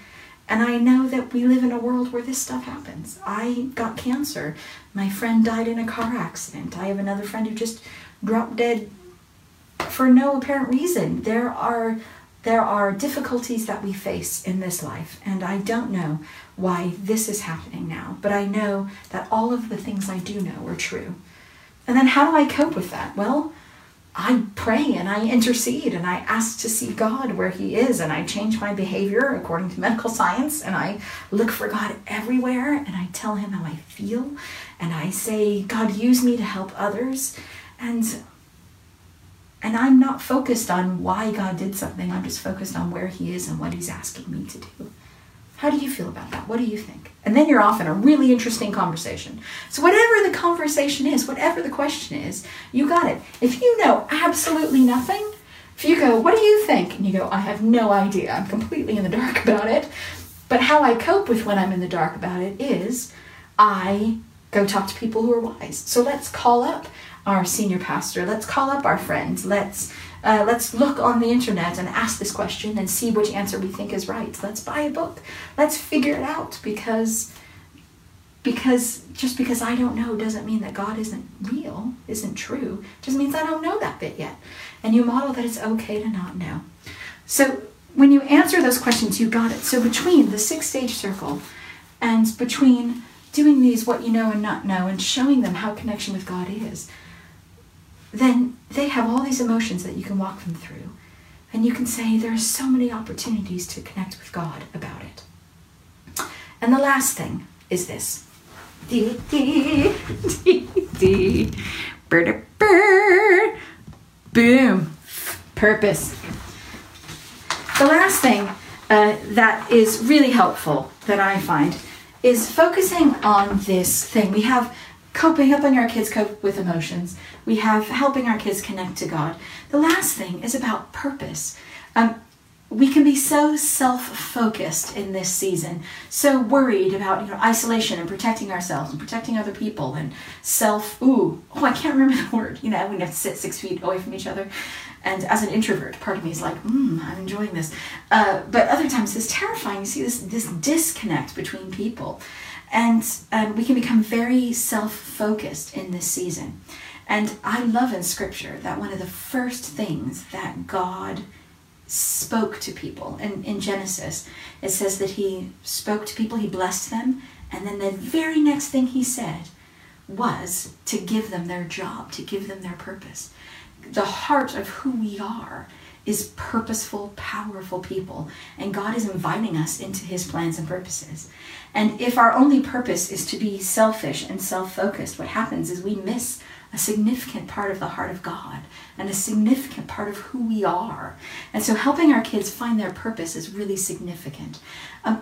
And I know that we live in a world where this stuff happens. I got cancer. My friend died in a car accident. I have another friend who just dropped dead for no apparent reason. There are difficulties that we face in this life, and I don't know why this is happening now, but I know that all of the things I do know are true. And then how do I cope with that? Well, I pray and I intercede and I ask to see God where he is, and I change my behavior according to medical science, and I look for God everywhere, and I tell him how I feel, and I say, God, use me to help others. And I'm not focused on why God did something. I'm just focused on where he is and what he's asking me to do. How do you feel about that? What do you think? And then you're off in a really interesting conversation. So whatever the conversation is, whatever the question is, you got it. If you know absolutely nothing, if you go, what do you think? And you go, I have no idea. I'm completely in the dark about it. But how I cope with when I'm in the dark about it is I go talk to people who are wise. So let's call up our senior pastor, let's call up our friends, let's look on the internet and ask this question and see which answer we think is right. Let's buy a book, let's figure it out, because just because I don't know doesn't mean that God isn't real, isn't true. It just means I don't know that bit yet. And you model that it's okay to not know. So when you answer those questions, you got it. So between the 6-stage circle and between doing these what you know and not know and showing them how connection with God is, then they have all these emotions that you can walk them through. And you can say, there are so many opportunities to connect with God about it. And the last thing is this. Boom. Purpose. The last thing that is really helpful that I find is focusing on this thing. We have coping, helping our kids cope with emotions. We have helping our kids connect to God. The last thing is about purpose. We can be so self-focused in this season, so worried about isolation and protecting ourselves and protecting other people and I can't remember the word. We have to sit 6 feet away from each other. And as an introvert, part of me is like, I'm enjoying this. But other times it's terrifying. You see this disconnect between people. And we can become very self-focused in this season. And I love in Scripture that one of the first things that God spoke to people, in Genesis, it says that he spoke to people, he blessed them, and then the very next thing he said was to give them their job, to give them their purpose. The heart of who we are is purposeful, powerful people, and God is inviting us into his plans and purposes. And if our only purpose is to be selfish and self-focused, what happens is we miss a significant part of the heart of God and a significant part of who we are. And so helping our kids find their purpose is really significant.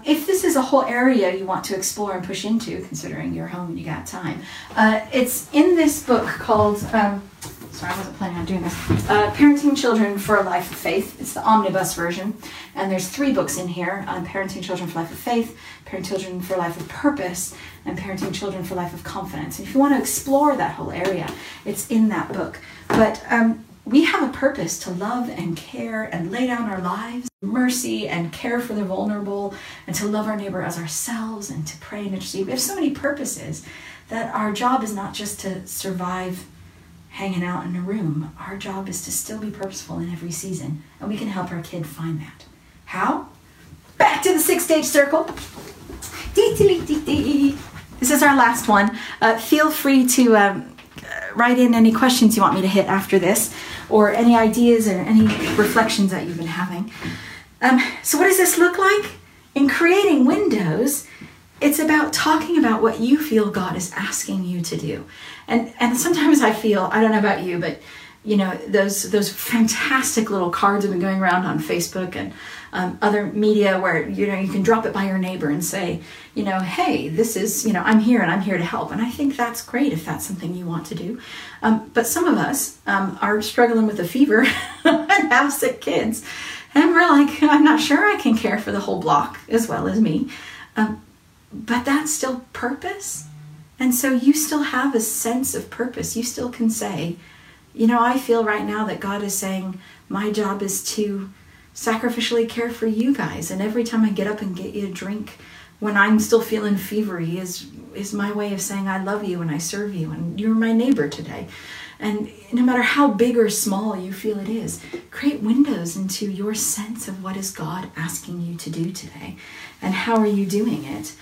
If this is a whole area you want to explore and push into, considering you're home and you got time, it's in this book called, sorry, I wasn't planning on doing this, Parenting Children for a Life of Faith. It's the omnibus version. And there's 3 books in here, Parenting Children for Life of Faith, Parenting Children for Life of Purpose, and Parenting Children for Life of Confidence. And if you want to explore that whole area, it's in that book. But we have a purpose to love and care and lay down our lives, mercy and care for the vulnerable, and to love our neighbor as ourselves and to pray and intercede. We have so many purposes that our job is not just to survive hanging out in a room. Our job is to still be purposeful in every season, and we can help our kid find that. How? Back to the 6-stage circle. This is our last one. Feel free to write in any questions you want me to hit after this, or any ideas or any reflections that you've been having. So what does this look like? In creating windows, It's about talking about what you feel God is asking you to do. And sometimes I feel, I don't know about you, but you know, those fantastic little cards have been going around on Facebook and other media where, you know, you can drop it by your neighbor and say, you know, hey, this is, you know, I'm here and I'm here to help. And I think that's great if that's something you want to do. But some of us are struggling with a fever and have sick kids. And we're like, I'm not sure I can care for the whole block as well as me. But that's still purpose. And so you still have a sense of purpose. You still can say, you know, I feel right now that God is saying, my job is to sacrificially care for you guys. And every time I get up and get you a drink when I'm still feeling fevery is my way of saying I love you and I serve you and you're my neighbor today. And no matter how big or small you feel it is, create windows into your sense of what is God asking you to do today and how are you doing it.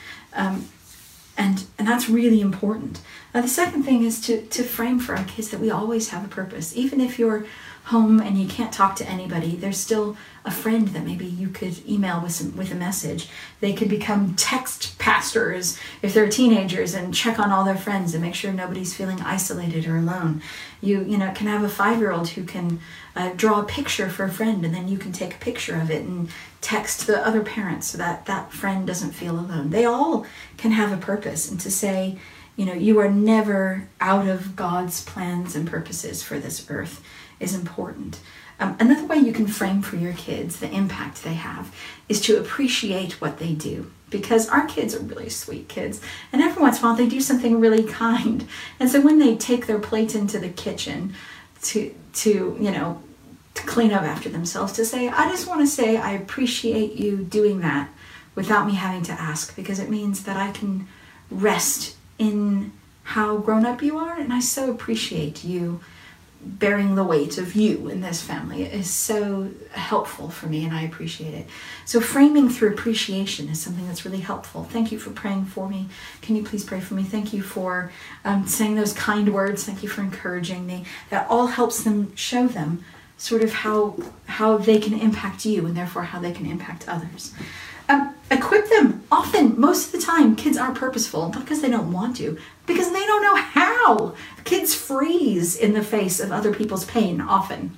And that's really important. Now, the second thing is to frame for our kids that we always have a purpose. Even if you're home and you can't talk to anybody, there's still a friend that maybe you could email with a message. They could become text pastors if they're teenagers and check on all their friends and make sure nobody's feeling isolated or alone. You know, can have a 5-year-old who can draw a picture for a friend, and then you can take a picture of it and text the other parents so that that friend doesn't feel alone. They all can have a purpose, and to say, you know, you are never out of God's plans and purposes for this earth is important. Another way you can frame for your kids the impact they have is to appreciate what they do, because our kids are really sweet kids, and every once in a while they do something really kind. And so when they take their plate into the kitchen to you know, to clean up after themselves, to say, I just want to say I appreciate you doing that without me having to ask, because it means that I can rest in how grown up you are, and I so appreciate you bearing the weight of you in this family. It is so helpful for me and I appreciate it. So framing through appreciation is something that's really helpful. Thank you for praying for me. Can you please pray for me? Thank you for saying those kind words. Thank you for encouraging me. That all helps them show them sort of how they can impact you and therefore how they can impact others. Equip them. Often, most of the time, kids aren't purposeful, not because they don't want to, because they don't know how. Kids freeze in the face of other people's pain often.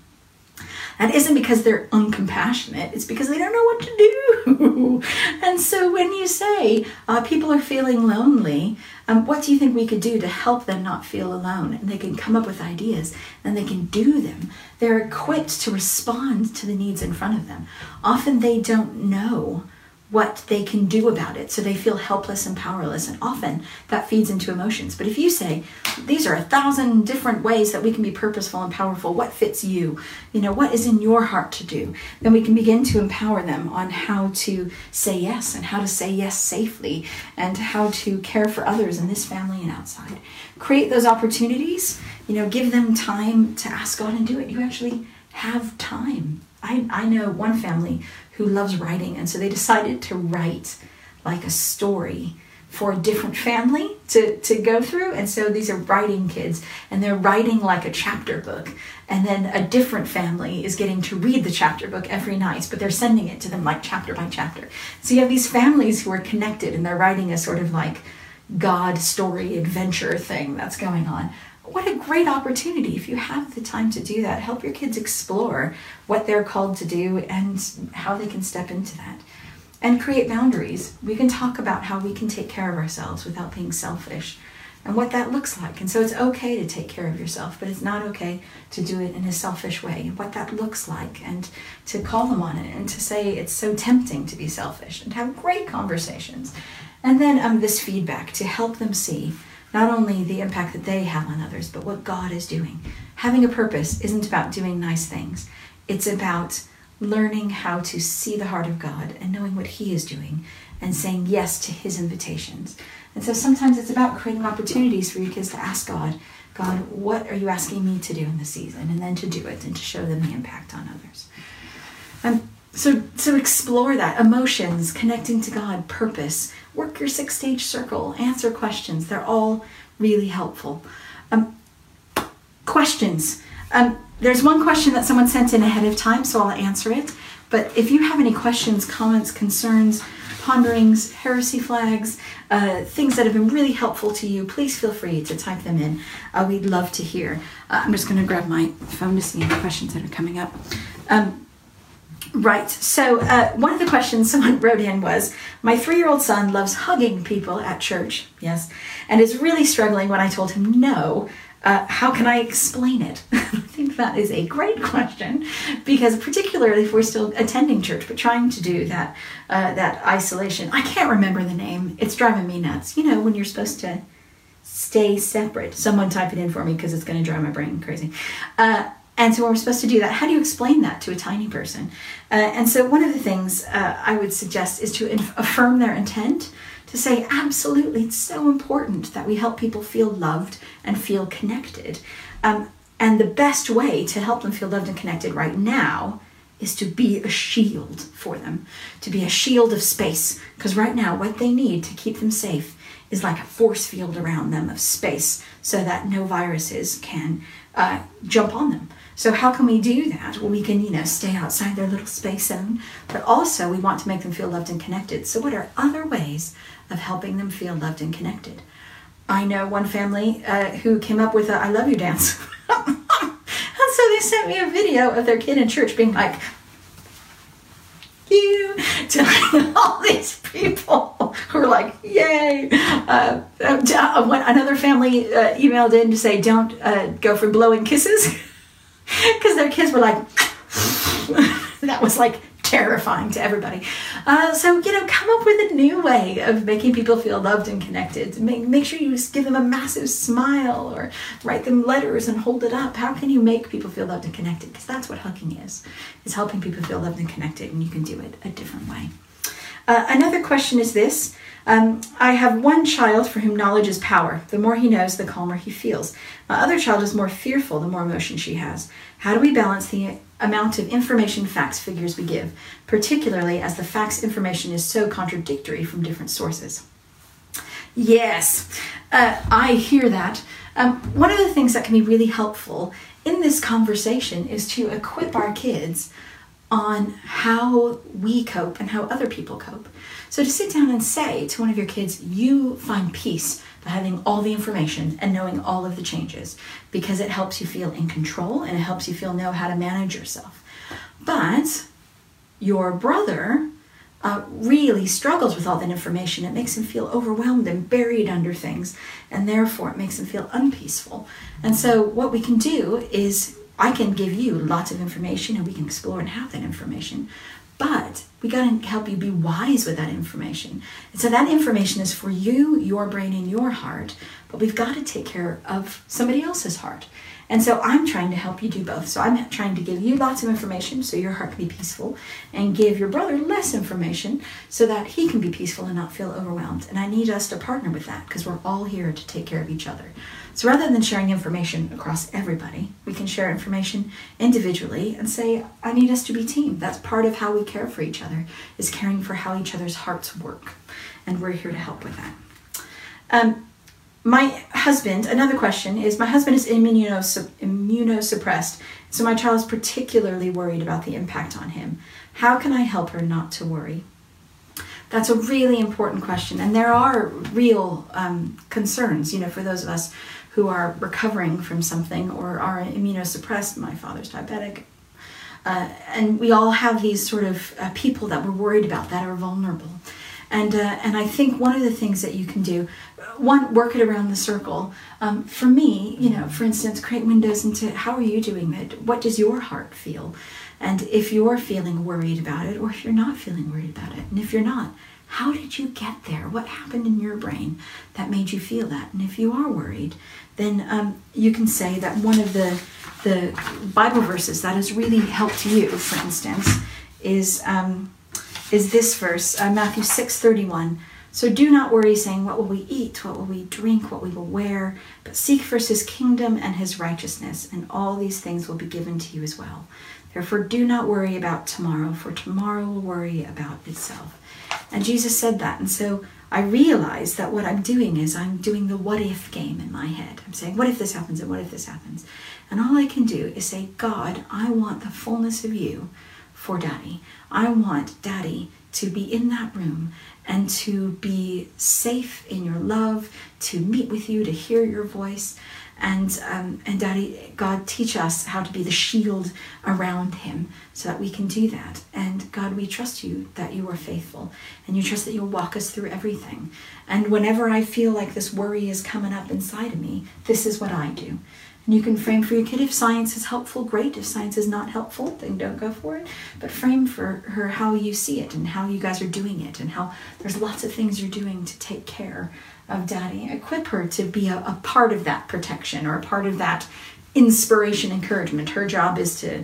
That isn't because they're uncompassionate, it's because they don't know what to do. And so when you say, people are feeling lonely, what do you think we could do to help them not feel alone? And they can come up with ideas and they can do them. They're equipped to respond to the needs in front of them. Often they don't know what they can do about it, so they feel helpless and powerless, and often that feeds into emotions. But if you say, these are 1,000 different ways that we can be purposeful and powerful, what fits you, you know, what is in your heart to do, then we can begin to empower them on how to say yes, and how to say yes safely, and how to care for others in this family and outside. Create those opportunities, you know, give them time to ask God and do it. You actually have time. I know one family who loves writing, and so they decided to write like a story for a different family to go through. And so these are writing kids, and they're writing like a chapter book, and then a different family is getting to read the chapter book every night, but they're sending it to them like chapter by chapter. So you have these families who are connected, and they're writing a sort of like God story adventure thing that's going on. What a great opportunity. If you have the time to do that, help your kids explore what they're called to do and how they can step into that. And create boundaries. We can talk about how we can take care of ourselves without being selfish and what that looks like. And so it's okay to take care of yourself, but it's not okay to do it in a selfish way, and what that looks like, and to call them on it, and to say it's so tempting to be selfish, and have great conversations. And then this feedback to help them see not only the impact that they have on others, but what God is doing. Having a purpose isn't about doing nice things. It's about learning how to see the heart of God and knowing what He is doing and saying yes to His invitations. And so sometimes it's about creating opportunities for your kids to ask God, what are you asking me to do in this season? And then to do it and to show them the impact on others. So explore that. Emotions, connecting to God, purpose, work your 6-stage circle, answer questions. They're all really helpful. Questions. There's one question that someone sent in ahead of time, so I'll answer it. But if you have any questions, comments, concerns, ponderings, heresy flags, things that have been really helpful to you, please feel free to type them in. We'd love to hear. I'm just going to grab my phone to see any questions that are coming up. Right, so one of the questions someone wrote in was, my 3-year-old son loves hugging people at church, yes, and is really struggling when I told him no. How can I explain it? I think that is a great question, because particularly if we're still attending church, but trying to do that that isolation. I can't remember the name. It's driving me nuts. You know, when you're supposed to stay separate. Someone type it in for me because it's going to drive my brain crazy. And so when we're supposed to do that, how do you explain that to a tiny person? And so one of the things I would suggest is to affirm their intent, to say, absolutely, it's so important that we help people feel loved and feel connected. And the best way to help them feel loved and connected right now is to be a shield for them, to be a shield of space. Because right now, what they need to keep them safe is like a force field around them of space so that no viruses can jump on them. So how can we do that? Well, we can, you know, stay outside their little space zone, but also we want to make them feel loved and connected. So what are other ways of helping them feel loved and connected? I know one family who came up with a I love you dance. And so they sent me a video of their kid in church being like, you, to all these people who are like, yay. Another family emailed in to say, don't go for blowing kisses. Because their kids were like, that was like terrifying to everybody. So, you know, come up with a new way of making people feel loved and connected. Make sure you just give them a massive smile or write them letters and hold it up. How can you make people feel loved and connected? Because that's what hugging is helping people feel loved and connected, and you can do it a different way. Another question is this. I have one child for whom knowledge is power. The more he knows, the calmer he feels. My other child is more fearful the more emotion she has. How do we balance the amount of information, facts, figures we give, particularly as the facts information is so contradictory from different sources? Yes, I hear that. One of the things that can be really helpful in this conversation is to equip our kids on how we cope and how other people cope. So to sit down and say to one of your kids, you find peace by having all the information and knowing all of the changes, because it helps you feel in control and it helps you know how to manage yourself. But your brother really struggles with all that information. It makes him feel overwhelmed and buried under things, and therefore it makes him feel unpeaceful. And so what we can do is, I can give you lots of information and we can explore and have that information, but we got to help you be wise with that information. And so that information is for you, your brain, and your heart, but we've got to take care of somebody else's heart. And so I'm trying to help you do both. So I'm trying to give you lots of information so your heart can be peaceful, and give your brother less information so that he can be peaceful and not feel overwhelmed. And I need us to partner with that, because we're all here to take care of each other. So rather than sharing information across everybody, we can share information individually and say, I need us to be team. That's part of how we care for each other, is caring for how each other's hearts work. And we're here to help with that. My husband, another question is, my husband is immunosuppressed, so my child is particularly worried about the impact on him. How can I help her not to worry? That's a really important question, and there are real concerns, you know, for those of us who are recovering from something or are immunosuppressed. My father's diabetic, and we all have these sort of people that we're worried about, that are vulnerable. And I think one of the things that you can do, one, work it around the circle. For me, you know, for instance, create windows into how are you doing it? What does your heart feel? And if you're feeling worried about it, or if you're not feeling worried about it, and if you're not, how did you get there? What happened in your brain that made you feel that? And if you are worried, then you can say that one of the Bible verses that has really helped you, for instance, is this verse, Matthew 6, 31. So do not worry, saying, what will we eat? What will we drink? What we will wear? But seek first his kingdom and his righteousness, and all these things will be given to you as well. Therefore, do not worry about tomorrow, for tomorrow will worry about itself. And Jesus said that. And so I realize that what I'm doing is I'm doing the what if game in my head. I'm saying, what if this happens, and what if this happens? And all I can do is say, God, I want the fullness of you for Daddy. I want Daddy to be in that room and to be safe in your love, to meet with you, to hear your voice. And Daddy, God, teach us how to be the shield around him so that we can do that. And God, we trust you that you are faithful, and you trust that you'll walk us through everything. And whenever I feel like this worry is coming up inside of me, this is what I do. And you can frame for your kid. If science is helpful, great. If science is not helpful, then don't go for it. But frame for her how you see it and how you guys are doing it and how there's lots of things you're doing to take care of Daddy. Equip her to be a part of that protection or a part of that inspiration, encouragement. Her job is to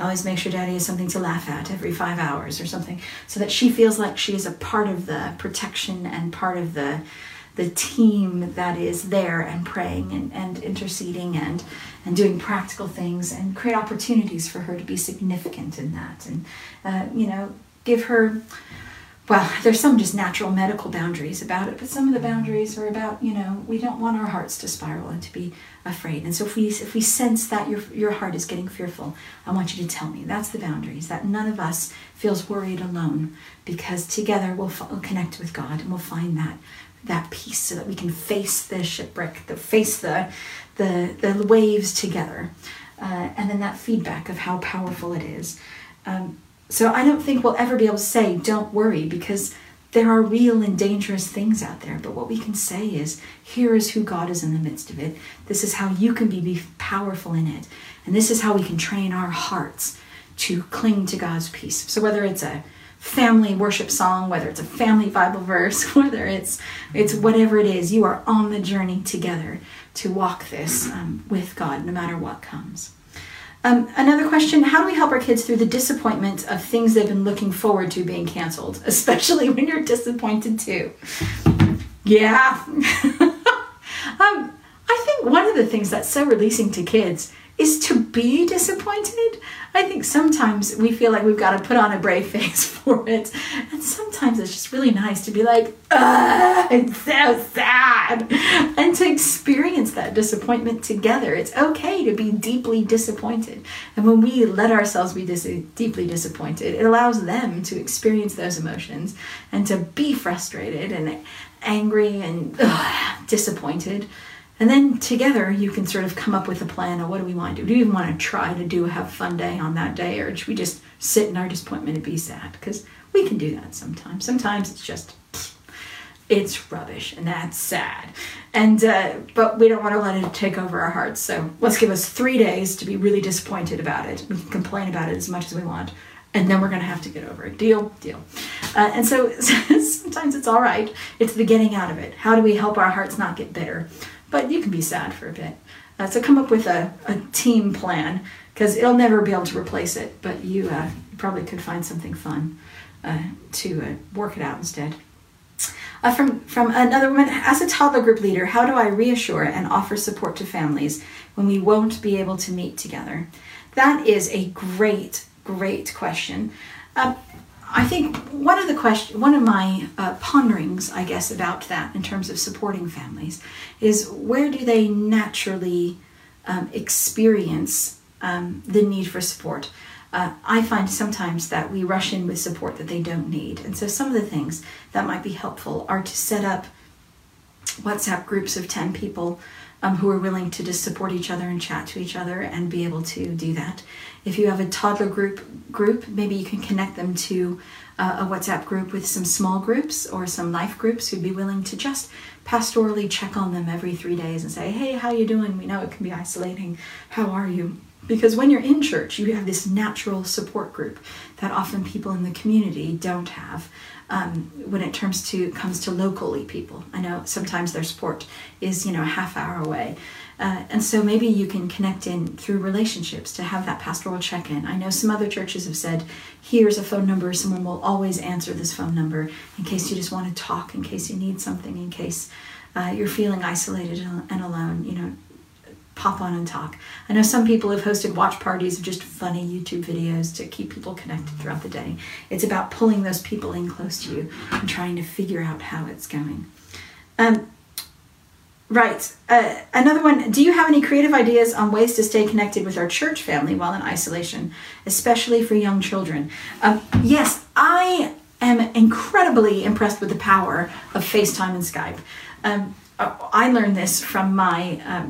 always make sure Daddy has something to laugh at every 5 hours or something, so that she feels like she is a part of the protection and part of the team that is there and praying and interceding and doing practical things, and create opportunities for her to be significant in that. And, give her, well, there's some just natural medical boundaries about it, but some of the boundaries are about, we don't want our hearts to spiral and to be afraid. And so if we sense that your heart is getting fearful, I want you to tell me. That's the boundaries, that none of us feels worried alone, because together we'll connect with God and we'll find that peace, so that we can face the shipwreck, face the waves together, and then that feedback of how powerful it is. So I don't think we'll ever be able to say, don't worry, because there are real and dangerous things out there. But what we can say is, here is who God is in the midst of it. This is how you can be powerful in it. And this is how we can train our hearts to cling to God's peace. So whether it's a family worship song, whether it's a family Bible verse, whether it's whatever it is, you are on the journey together to walk this with God, no matter what comes. Another question: how do we help our kids through the disappointment of things they've been looking forward to being canceled, especially when you're disappointed too? Yeah. I think one of the things that's so releasing to kids is to be disappointed. I think sometimes we feel like we've got to put on a brave face for it. And sometimes it's just really nice to be like, it's so sad. And to experience that disappointment together. It's okay to be deeply disappointed. And when we let ourselves be deeply disappointed, it allows them to experience those emotions and to be frustrated and angry and disappointed. And then together you can sort of come up with a plan of what do we want to do? Do we even want to try to have a fun day on that day? Or should we just sit in our disappointment and be sad? Because we can do that sometimes. Sometimes it's just, it's rubbish, and that's sad. And but we don't want to let it take over our hearts. So let's give us 3 days to be really disappointed about it. We can complain about it as much as we want, and then we're going to have to get over it. Deal. And so sometimes it's all right. It's the getting out of it. How do we help our hearts not get bitter? But you can be sad for a bit. So come up with a team plan, because it'll never be able to replace it, but you probably could find something fun to work it out instead. From another woman: as a toddler group leader, how do I reassure and offer support to families when we won't be able to meet together? That is a great, great question. I think one of my ponderings, I guess, about that in terms of supporting families is, where do they naturally experience the need for support? I find sometimes that we rush in with support that they don't need. And so some of the things that might be helpful are to set up WhatsApp groups of 10 people who are willing to just support each other and chat to each other and be able to do that. If you have a toddler group, maybe you can connect them to a WhatsApp group with some small groups or some life groups who'd be willing to just pastorally check on them every 3 days and say, hey, how you doing? We know it can be isolating. How are you? Because when you're in church, you have this natural support group that often people in the community don't have when it comes to locally people. I know sometimes their support is, a half hour away. And so maybe you can connect in through relationships to have that pastoral check-in. I know some other churches have said, here's a phone number. Someone will always answer this phone number in case you just want to talk, in case you need something, in case you're feeling isolated and alone, pop on and talk. I know some people have hosted watch parties of just funny YouTube videos to keep people connected throughout the day. It's about pulling those people in close to you and trying to figure out how it's going. Right. Another one. Do you have any creative ideas on ways to stay connected with our church family while in isolation, especially for young children? Yes, I am incredibly impressed with the power of FaceTime and Skype. I learned this from my,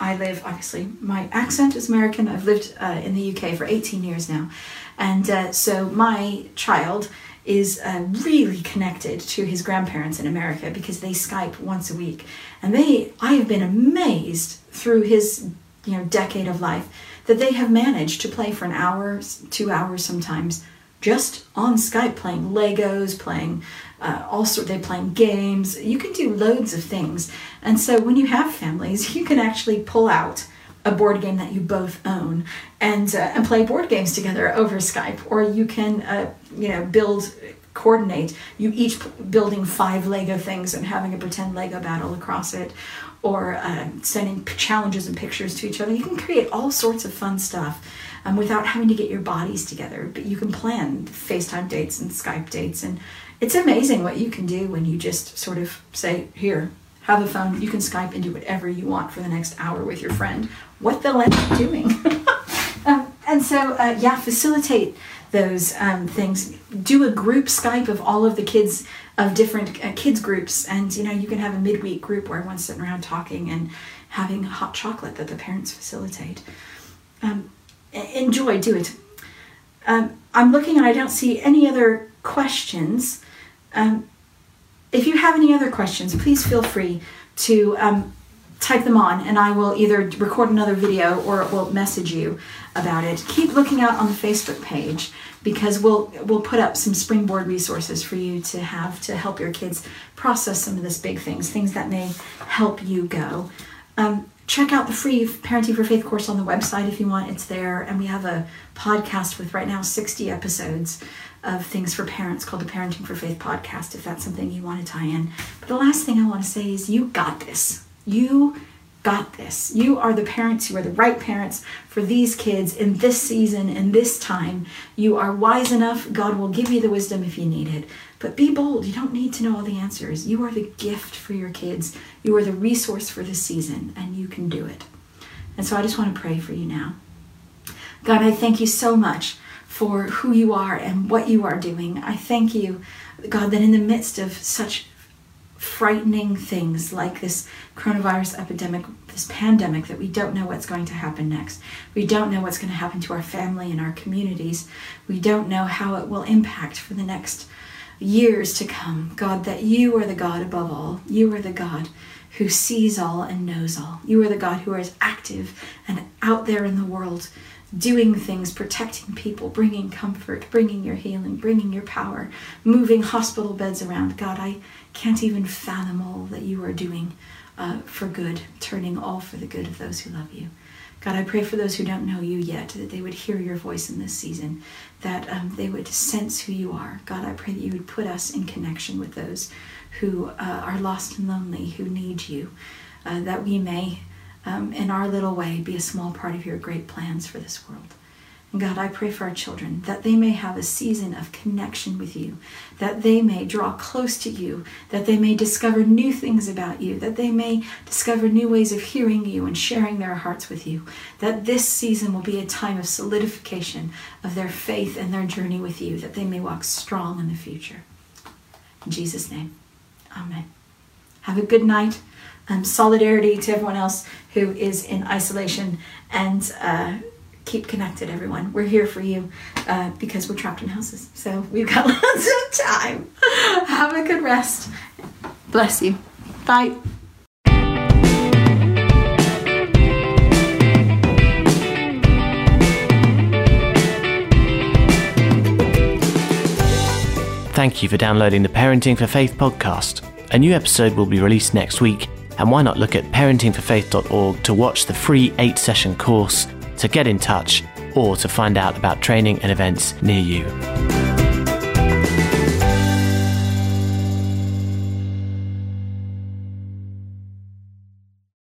I live, obviously, my accent is American. I've lived in the UK for 18 years now. And so my child is really connected to his grandparents in America because they Skype once a week. And I have been amazed through his decade of life that they have managed to play for an hour, 2 hours sometimes, just on Skype, playing Legos, playing they're playing games. You can do loads of things. And so when you have families, you can actually pull out a board game that you both own and play board games together over Skype, or you can coordinate, you each building 5 Lego things and having a pretend Lego battle across it, or sending challenges and pictures to each other. You can create all sorts of fun stuff without having to get your bodies together, but you can plan FaceTime dates and Skype dates, and it's amazing what you can do when you just sort of say, here, have a phone, you can Skype and do whatever you want for the next hour with your friend. What they'll end up doing. And so facilitate those things. Do a group Skype of all of the kids of different kids groups, and you can have a midweek group where everyone's sitting around talking and having hot chocolate that the parents facilitate. Enjoy, do it. I'm looking and I don't see any other questions. If you have any other questions, please feel free to type them on, and I will either record another video or will message you about it. Keep looking out on the Facebook page, because we'll put up some springboard resources for you to have to help your kids process some of these big things that may help you go. Check out the free Parenting for Faith course on the website if you want. It's there, and we have a podcast with right now 60 episodes of things for parents called the Parenting for Faith podcast, if that's something you want to tie in. But the last thing I want to say is you got this. You got this. You are the parents. You are the right parents for these kids in this season, in this time. You are wise enough. God will give you the wisdom if you need it. But be bold. You don't need to know all the answers. You are the gift for your kids. You are the resource for this season, and you can do it. And so I just want to pray for you now. God, I thank you so much for who you are and what you are doing. I thank you, God, that in the midst of such frightening things like this coronavirus epidemic, this pandemic, that we don't know what's going to happen next. We don't know what's going to happen to our family and our communities. We don't know how it will impact for the next years to come. God, that you are the God above all. You are the God who sees all and knows all. You are the God who is active and out there in the world, doing things, protecting people, bringing comfort, bringing your healing, bringing your power, moving hospital beds around. God, I can't even fathom all that you are doing for good, turning all for the good of those who love you. God, I pray for those who don't know you yet, that they would hear your voice in this season, that they would sense who you are. God, I pray that you would put us in connection with those who are lost and lonely, who need you, that we may in our little way, be a small part of your great plans for this world. And God, I pray for our children, that they may have a season of connection with you, that they may draw close to you, that they may discover new things about you, that they may discover new ways of hearing you and sharing their hearts with you, that this season will be a time of solidification of their faith and their journey with you, that they may walk strong in the future. In Jesus' name, amen. Have a good night. Solidarity to everyone else who is in isolation, and keep connected, everyone. We're here for you because we're trapped in houses, so we've got lots of time. Have a good rest. Bless you. Bye. Thank you for downloading the Parenting for Faith podcast. A new episode will be released next week. And why not look at parentingforfaith.org to watch the free 8-session course, to get in touch, or to find out about training and events near you.